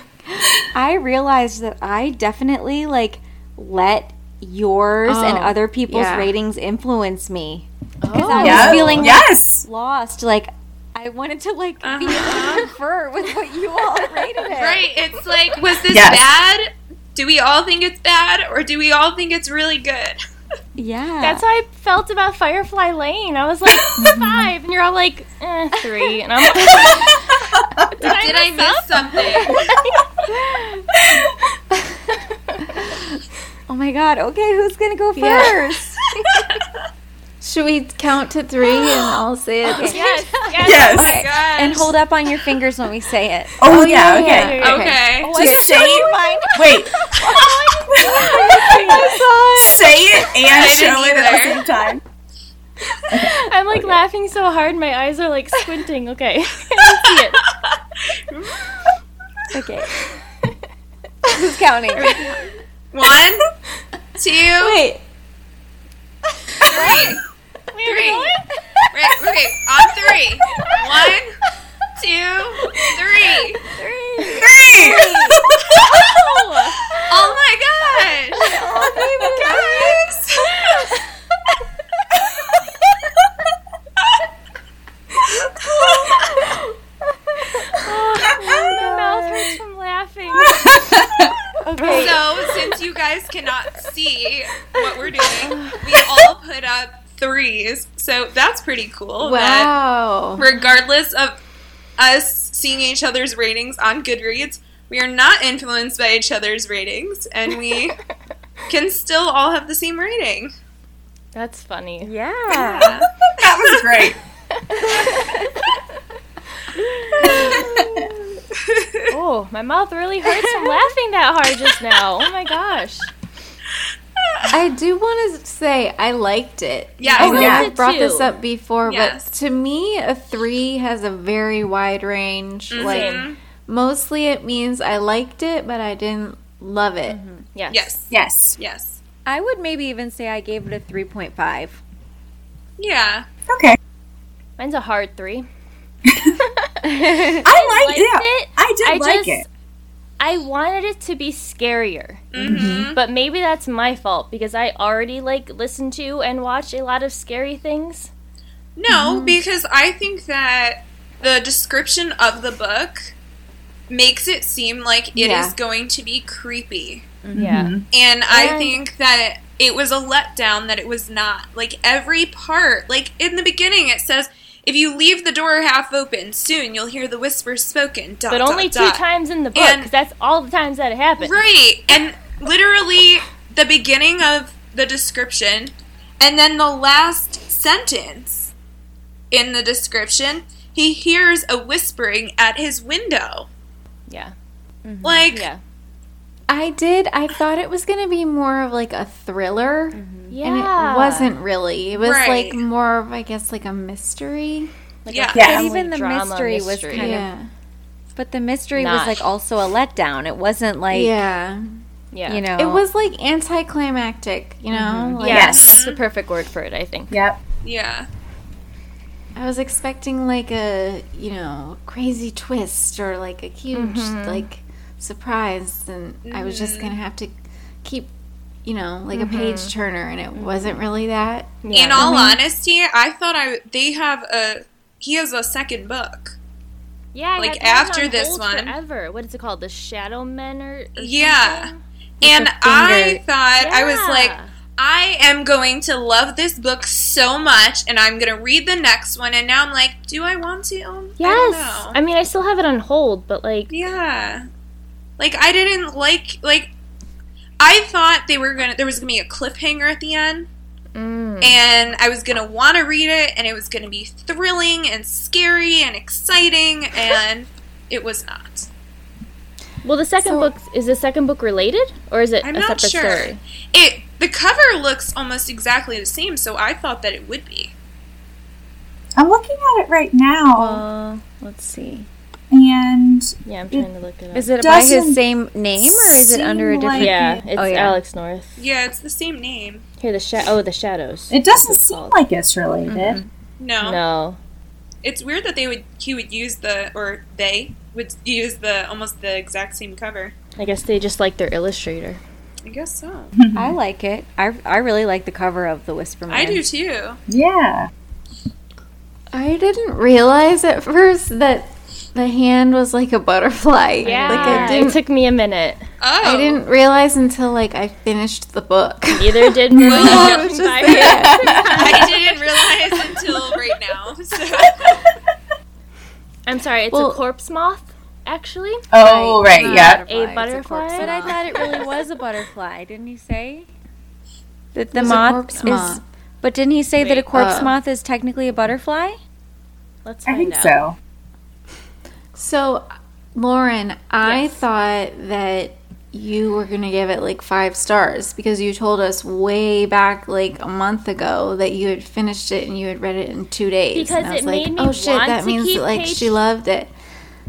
I realized that I definitely, like, let yours oh, and other people's yeah. ratings influence me. Because oh, I was yeah. feeling like, yes. lost. Like, I wanted to, like, uh-huh. be able to confer with what you all rated it. Right. It's like, was this yes. bad? Do we all think it's bad? Or do we all think it's really good? Yeah. That's how I felt about Firefly Lane. I was like, five. And you're all like, eh, three. And I'm like, did, did I miss, I miss something? Oh, my God. Okay, who's going to go first? Yeah. Should we count to three and I'll say it? Okay. Yes, yes. yes. Okay. Oh, and hold up on your fingers when we say it. Oh, oh yeah, yeah, okay. Okay. okay. Oh, just say it. Mine. Wait. Oh, say it and show it at the same time. I'm like okay. laughing so hard, my eyes are like squinting. Okay. I see it. Okay. Who's counting? One, two. Wait. Three. Three. Right, right. On three. One, two, three. Three. Three. Oh, oh my gosh. Oh, baby guys. Oh, we all put up threes, so that's pretty cool. Wow. That regardless of us seeing each other's ratings on Goodreads, we are not influenced by each other's ratings, and we can still all have the same rating. That's funny. Yeah. That was great. Oh, my mouth really hurts from laughing that hard just now. Oh, my gosh. I do want to say I liked it. Yeah, I know I brought too. this up before, yes. but to me, a three has a very wide range. Mm-hmm. Like, mostly it means I liked it, but I didn't love it. Mm-hmm. Yes. Yes. Yes. Yes. I would maybe even say I gave it a three point five. Yeah. Okay. Mine's a hard three. I, I liked, liked yeah. it. I did I like just, it. I wanted it to be scarier, mm-hmm. but maybe that's my fault because I already like listen to and watch a lot of scary things. No, mm-hmm. because I think that the description of the book makes it seem like it yeah. is going to be creepy. Mm-hmm. Yeah, and, and I think that it, it was a letdown that it was not. Like every part, like in the beginning, it says, if you leave the door half open, soon you'll hear the whisper spoken. Dot, but only dot, two dot. times in the book, because that's all the times that it happens. Right, and literally the beginning of the description, and then the last sentence in the description, he hears a whispering at his window. Yeah. Mm-hmm. Like... Yeah. I did. I thought it was going to be more of like a thriller. Mm-hmm. Yeah. And it wasn't really. It was right. like more of, I guess, like a mystery. Like yeah. A yeah. Even the mystery, mystery was kind yeah. of. But the mystery Not. was like also a letdown. It wasn't like. Yeah. Yeah. You know. It was like anticlimactic, you know? Mm-hmm. Like, yes. Mm-hmm. That's the perfect word for it, I think. Yep. Yeah. I was expecting like a, you know, crazy twist or like a huge, mm-hmm. like. surprised, and I was just gonna have to keep, you know, like mm-hmm. a page turner, and it wasn't really that. Yeah. In all I mean, honesty, I thought I they have a he has a second book. Yeah, like after this one, forever. What is it called? The Shadow Men, or, or yeah. Something? And I thought yeah. I was like, I am going to love this book so much, and I'm going to read the next one, and now I'm like, do I want to? Yes, I don't know. I mean, I still have it on hold, but like, yeah. Like, I didn't like, like, I thought they were going to, there was going to be a cliffhanger at the end, mm. and I was going to want to read it, and it was going to be thrilling and scary and exciting, and it was not. Well, the second so, book, is the second book related, or is it I'm a separate sure. story? I'm not sure. It, the cover looks almost exactly the same, so I thought that it would be. I'm looking at it right now. Uh, let's see. And yeah, I'm trying to look it up. Is it by his same name, or is it under a different? Like yeah, it's oh, yeah. Alex North. Yeah, it's the same name. Here, the sha- oh, the shadows. It doesn't seem called. like it's related. Mm-hmm. No, no. It's weird that they would he would use the or they would use the almost the exact same cover. I guess they just like their illustrator. I guess so. I like it. I I really like the cover of The Whisper Man. I do too. Yeah. I didn't realize at first that. The hand was like a butterfly. Yeah, like I didn't, it took me a minute. Oh, I didn't realize until like I finished the book. Neither did me. I, just I didn't realize until right now. So. I'm sorry, it's well, a corpse moth, actually. Oh, right, right yeah, a butterfly. A but I thought it really was a butterfly. Didn't he say that the moth is? Moth. But didn't he say Wait, that a corpse uh, moth is technically a butterfly? Let's find I think out. so. So, Lauren, I yes. thought that you were going to give it, like, five stars because you told us way back, like, a month ago that you had finished it and you had read it in two days. Because and I was it like, made me oh, shit, want that to means, keep like, page... she loved it.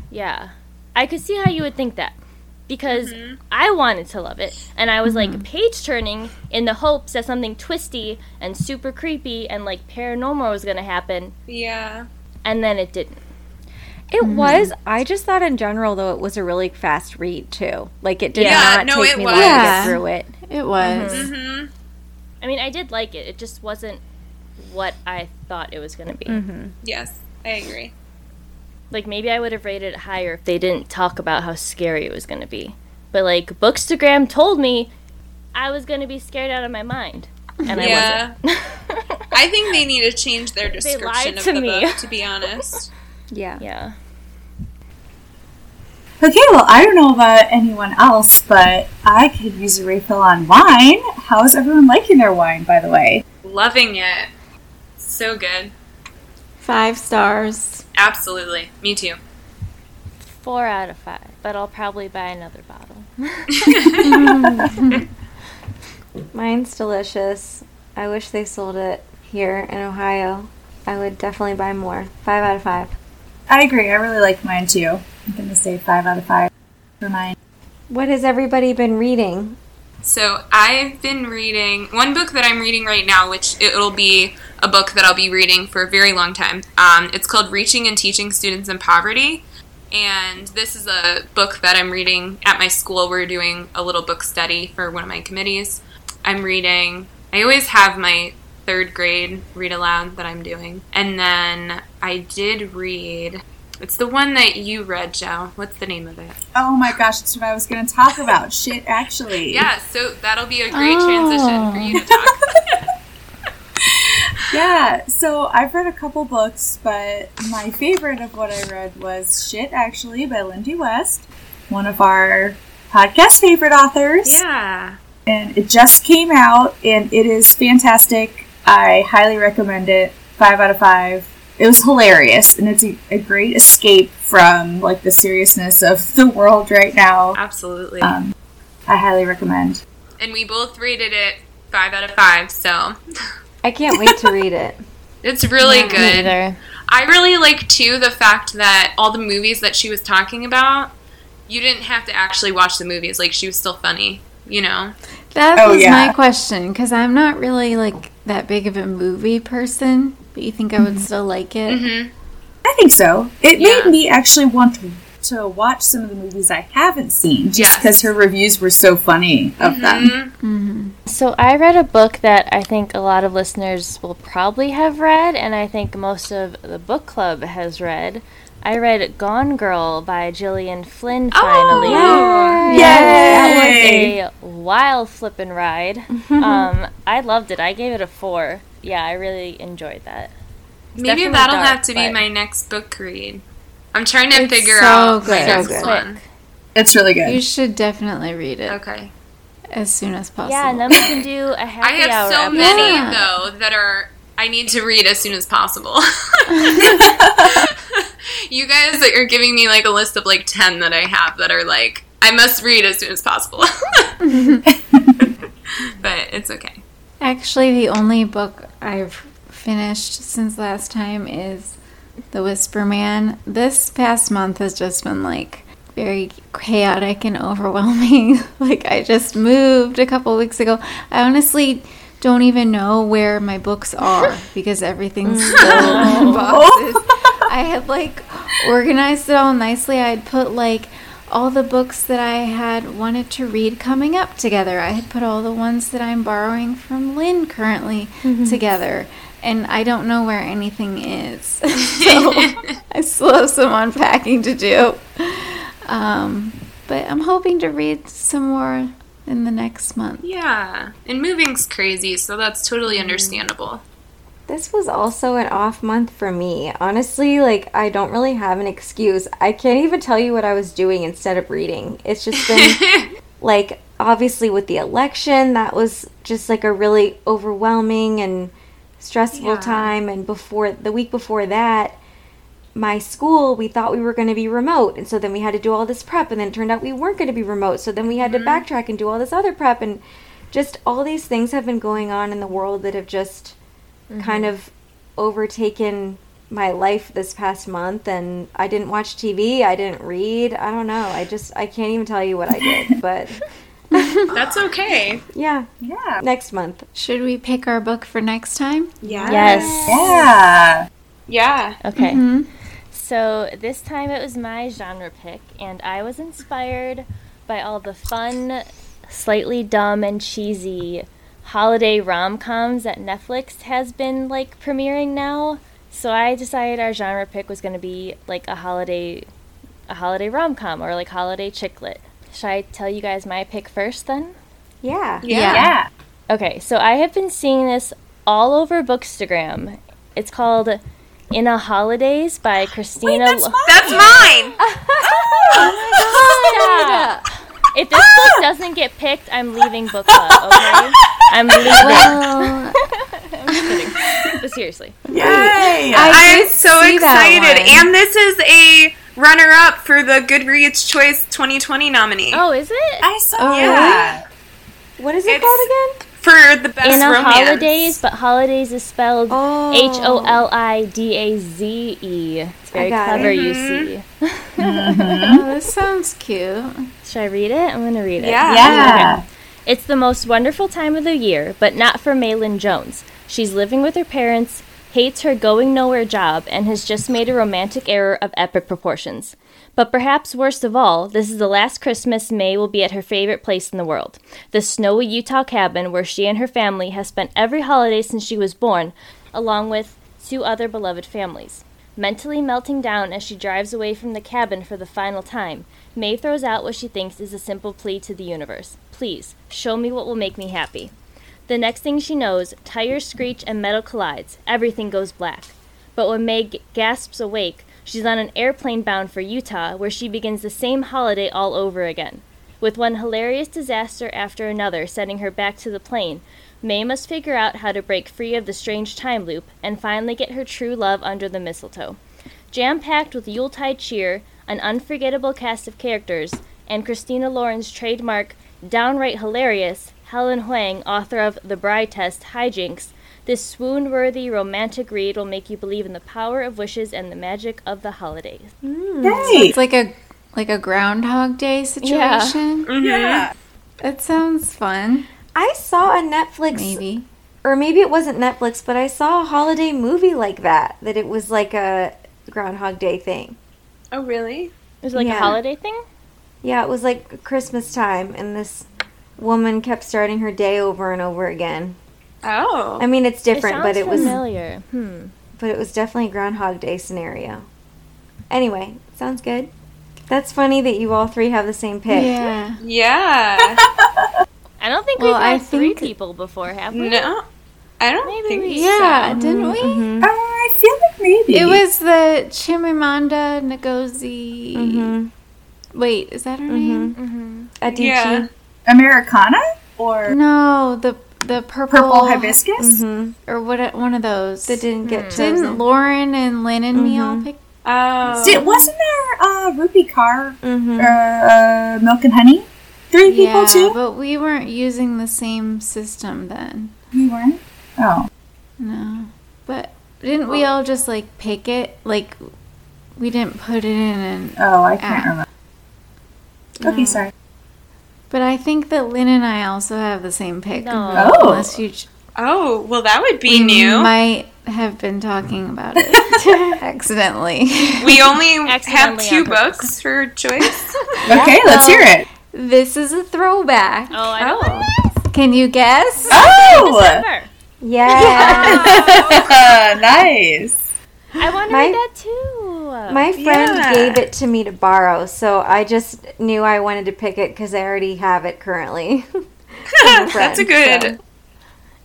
Yeah. I could see how you would think that because mm-hmm. I wanted to love it. And I was, mm-hmm. like, page-turning in the hopes that something twisty and super creepy and, like, paranormal was going to happen. Yeah. And then it didn't. It mm-hmm. was. I just thought in general, though, it was a really fast read, too. Like, it did yeah, not no, take me was. long to get through it. It was. Mm-hmm. Mm-hmm. I mean, I did like it. It just wasn't what I thought it was going to be. Mm-hmm. Yes, I agree. Like, maybe I would have rated it higher if they didn't talk about how scary it was going to be. But, like, Bookstagram told me I was going to be scared out of my mind. and yeah. I wasn't. I think they need to change their description of the me. book, to be honest. Yeah. Yeah. Okay, well, I don't know about anyone else, but I could use a refill on wine. How's everyone liking their wine, by the way? Loving it. So good. Five stars. Absolutely. Me too. Four out of five, but I'll probably buy another bottle. Mine's delicious. I wish they sold it here in Ohio. I would definitely buy more. Five out of five. I agree. I really like mine too. I'm going to say five out of five for mine. What has everybody been reading? So I've been reading one book that I'm reading right now, which it'll be a book that I'll be reading for a very long time. Um, it's called Reaching and Teaching Students in Poverty. And this is a book that I'm reading at my school. We're doing a little book study for one of my committees. I'm reading, I always have my third grade read aloud that I'm doing. And then I did read... It's the one that you read, Jo. What's the name of it? Oh, my gosh. That's what I was going to talk about. Shit, actually. Yeah, so that'll be a great oh. transition for you to talk. Yeah, so I've read a couple books, but my favorite of what I read was Shit, Actually, by Lindy West, one of our podcast favorite authors. Yeah. And it just came out, and it is fantastic. I highly recommend it. Five out of five. It was hilarious, and it's a, a great escape from, like, the seriousness of the world right now. Absolutely. Um, I highly recommend. And we both rated it five out of five, so. I can't wait to read it. It's really yeah, good. Neither. I really like, too, the fact that all the movies that she was talking about, you didn't have to actually watch the movies. Like, she was still funny, you know? That oh, was yeah. my question, because I'm not really, like, that big of a movie person. But you think I would mm-hmm. still like it? Mm-hmm. I think so. It yeah. made me actually want to, to watch some of the movies I haven't seen, just because yes. her reviews were so funny of mm-hmm. them. Mm-hmm. So I read a book that I think a lot of listeners will probably have read, and I think most of the book club has read. I read Gone Girl by Gillian Flynn finally. Oh, yay! That was a wild flippin' ride. um, I loved it. I gave it a four. Yeah, I really enjoyed that. It's Maybe that'll dark, have to be my next book read. I'm trying to figure so out good. my so next good. one. It's really good. You should definitely read it. Okay. As soon as possible. Yeah, and then we can do a happy hour. I have so many, yeah. though, that are I need to read as soon as possible. You guys are giving me, like, a list of, like, ten that I have that are, like, I must read as soon as possible. But it's okay. Actually, the only book I've finished since last time is The Whisper Man. This past month has just been, like, very chaotic and overwhelming. Like, I just moved a couple weeks ago. I honestly don't even know where my books are because everything's still in boxes. I had, like, organized it all nicely. I had put, like, all the books that I had wanted to read coming up together. I had put all the ones that I'm borrowing from Lynn currently mm-hmm. together. And I don't know where anything is. So I still have some unpacking to do. Um, but I'm hoping to read some more in the next month. Yeah. And moving's crazy, so that's totally understandable. This was also an off month for me. Honestly, like, I don't really have an excuse. I can't even tell you what I was doing instead of reading. It's just been, like, obviously with the election, that was just, like, a really overwhelming and stressful yeah. time. And before the week before that, my school, we thought we were going to be remote. And so then we had to do all this prep. And then it turned out we weren't going to be remote. So then we had mm-hmm. to backtrack and do all this other prep. And just all these things have been going on in the world that have just... Mm-hmm. kind of overtaken my life this past month, and I didn't watch T V, I didn't read, I don't know, I just, I can't even tell you what I did, but... That's okay. Yeah. Yeah. Next month. Should we pick our book for next time? Yeah. Yes. Yeah. Yeah. Okay. Mm-hmm. So this time it was my genre pick, and I was inspired by all the fun, slightly dumb and cheesy holiday rom-coms that Netflix has been, like, premiering now. So I decided our genre pick was going to be, like, a holiday a holiday rom-com or, like, holiday chicklet. Should I tell you guys my pick first, then? Yeah. Yeah. yeah. yeah. Okay, so I have been seeing this all over Bookstagram. It's called In a Holidays by Christina... Wait, that's L- mine! That's mine. Oh my god! If this book doesn't get picked, I'm leaving book club, okay? I'm leaving. Well, I'm just kidding. But seriously. Yay! I I'm so excited. And this is a runner-up for the Goodreads Choice twenty twenty nominee. Oh, is it? I saw oh, yeah. Really? What is it it's called again? For the best romance. In a romance. Holidays, but Holidays is spelled oh. H O L I D A Z E. It's very clever, it. You see. Mm-hmm. Oh, this sounds cute. Should I read it? I'm going to read it. Yeah. yeah. Okay. It's the most wonderful time of the year, but not for Maylin Jones. She's living with her parents, hates her going-nowhere job, and has just made a romantic error of epic proportions. But perhaps worst of all, this is the last Christmas May will be at her favorite place in the world, the snowy Utah cabin where she and her family have spent every holiday since she was born, along with two other beloved families. Mentally melting down as she drives away from the cabin for the final time, May throws out what she thinks is a simple plea to the universe. Please, show me what will make me happy. The next thing she knows, tires screech and metal collides. Everything goes black. But when May g- gasps awake, she's on an airplane bound for Utah, where she begins the same holiday all over again. With one hilarious disaster after another sending her back to the plane, May must figure out how to break free of the strange time loop and finally get her true love under the mistletoe. Jam-packed with Yuletide cheer, an unforgettable cast of characters, and Christina Lauren's trademark downright hilarious Helen Huang, author of The Bride Test, hijinks, this swoon-worthy romantic read will make you believe in the power of wishes and the magic of the holidays. Mm. So it's like a like a Groundhog Day situation. Yeah. Mm-hmm. yeah. That sounds fun. I saw a Netflix... Maybe. Or maybe it wasn't Netflix, but I saw a holiday movie like that. That it was like a Groundhog Day thing. Oh, really? It was like yeah. a holiday thing? Yeah, it was like Christmas time, and this woman kept starting her day over and over again. Oh. I mean, it's different, it but it familiar. was... Hmm. But it was definitely a Groundhog Day scenario. Anyway, sounds good. That's funny that you all three have the same pick. Yeah. Yeah. I don't think well, we've had I three think... people before, have we? No. I don't maybe think we Yeah, so. didn't we? Mm-hmm. Oh, I feel like maybe. It was the Chimamanda Ngozi... Mm-hmm. Wait, is that her mm-hmm. name? Mm-hmm. Adichie. Yeah. Americana? Or... No, the... The purple, purple hibiscus, mm-hmm. or what? One of those that didn't get mm-hmm. chosen. Didn't Lauren and Lynn and mm-hmm. me all pick? Oh, Did, wasn't there uh, Ruby Carr mm-hmm. or uh, Milk and Honey? Three yeah, people too. But we weren't using the same system then. We weren't. Oh no, but didn't we all just like pick it? Like we didn't put it in an oh, I can't app. remember. No. Okay, sorry. But I think that Lynn and I also have the same pick. No. Oh. Unless you ch- oh, well, that would be we new. We might have been talking about it accidentally. We only accidentally have two books for choice. Okay, let's hear it. This is a throwback. Oh, I know. Oh. Can you guess? Oh! Yeah. Oh, nice. I want to read that too. My friend yeah. gave it to me to borrow, so I just knew I wanted to pick it because I already have it currently. friend, That's a good. So.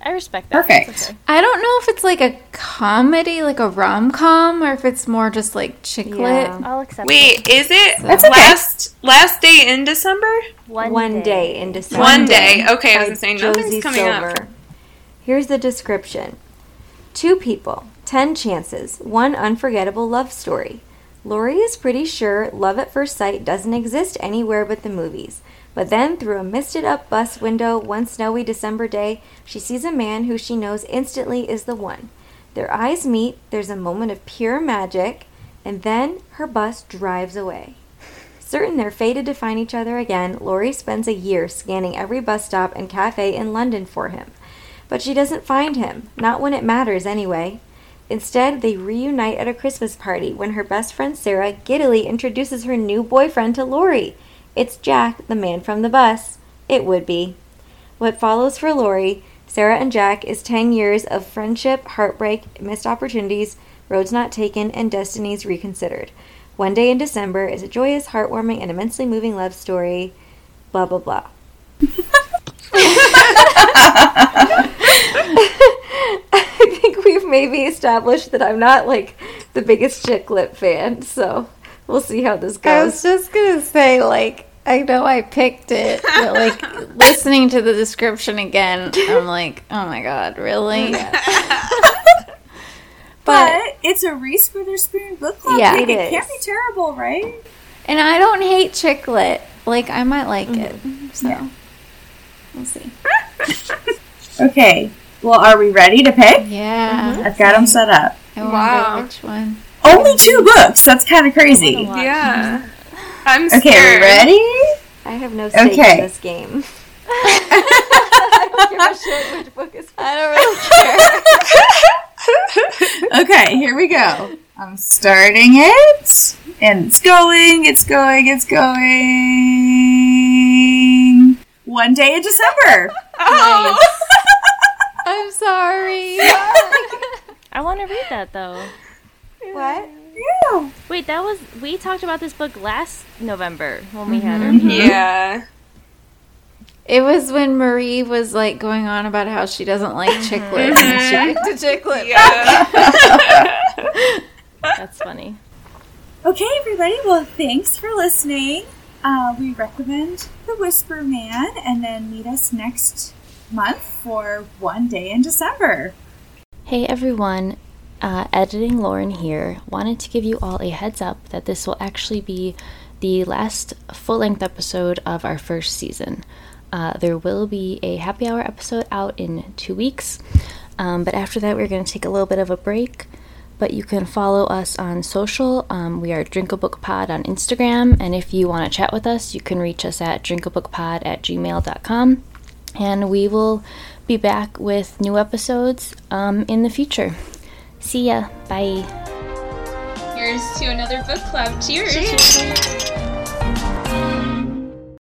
I respect that. Perfect. Okay. I don't know if it's like a comedy, like a rom com, or if it's more just like chick lit. Yeah. I'll accept. Wait, it. is it so. That's okay. last last day in December? One, One day. day in December. One day. Okay, I was saying nothing's coming Silver. up. Here's the description: two people. Ten chances, one unforgettable love story. Lori is pretty sure love at first sight doesn't exist anywhere but the movies. But then, through a misted-up bus window one snowy December day, she sees a man who she knows instantly is the one. Their eyes meet, there's a moment of pure magic, and then her bus drives away. Certain they're fated to find each other again, Lori spends a year scanning every bus stop and cafe in London for him. But she doesn't find him, not when it matters anyway. Instead, they reunite at a Christmas party when her best friend Sarah giddily introduces her new boyfriend to Lori. It's Jack, the man from the bus. It would be. What follows for Lori, Sarah and Jack, is ten years of friendship, heartbreak, missed opportunities, roads not taken, and destinies reconsidered. One Day in December is a joyous, heartwarming, and immensely moving love story. Blah, blah, blah. I think we've maybe established that I'm not, like, the biggest chick lit fan, so we'll see how this goes. I was just gonna say, like, I know I picked it, but, like, listening to the description again, I'm like, oh my god, really? But it's a Reese Witherspoon book club. Yeah, it, it can't be terrible, right? And I don't hate chick lit. Like, I might like mm-hmm. it. So, yeah. We'll see. Okay. Well, are we ready to pick? Yeah. Mm-hmm. I've got them set up. I wow. Which one? Only two books. That's kind of crazy. Yeah. I'm scared. Okay, we ready? I have no stake okay. in this game. I don't give a shit which book is. I don't really care. Okay, here we go. I'm starting it. And it's going, it's going, it's going. One Day in December. Oh. Nice. I'm sorry. I want to read that, though. What? Yeah. Wait, that was... We talked about this book last November when we mm-hmm. had her. Yeah. It was when Marie was, like, going on about how she doesn't like chick lit. Mm-hmm. And she picked a chick lit. Yeah. That's funny. Okay, everybody. Well, thanks for listening. Uh, we recommend The Whisper Man, and then meet us next month for One Day in December. Hey, everyone. Uh, editing Lauren here. Wanted to give you all a heads up that this will actually be the last full-length episode of our first season. Uh, there will be a happy hour episode out in two weeks, um, but after that we're going to take a little bit of a break. But you can follow us on social. Um, we are Drink a Book Pod on Instagram, and if you want to chat with us, you can reach us at drink a book pod at gmail dot com, and we will be back with new episodes um, in the future. See ya. Bye. Here's to another book club. Cheers. Cheers.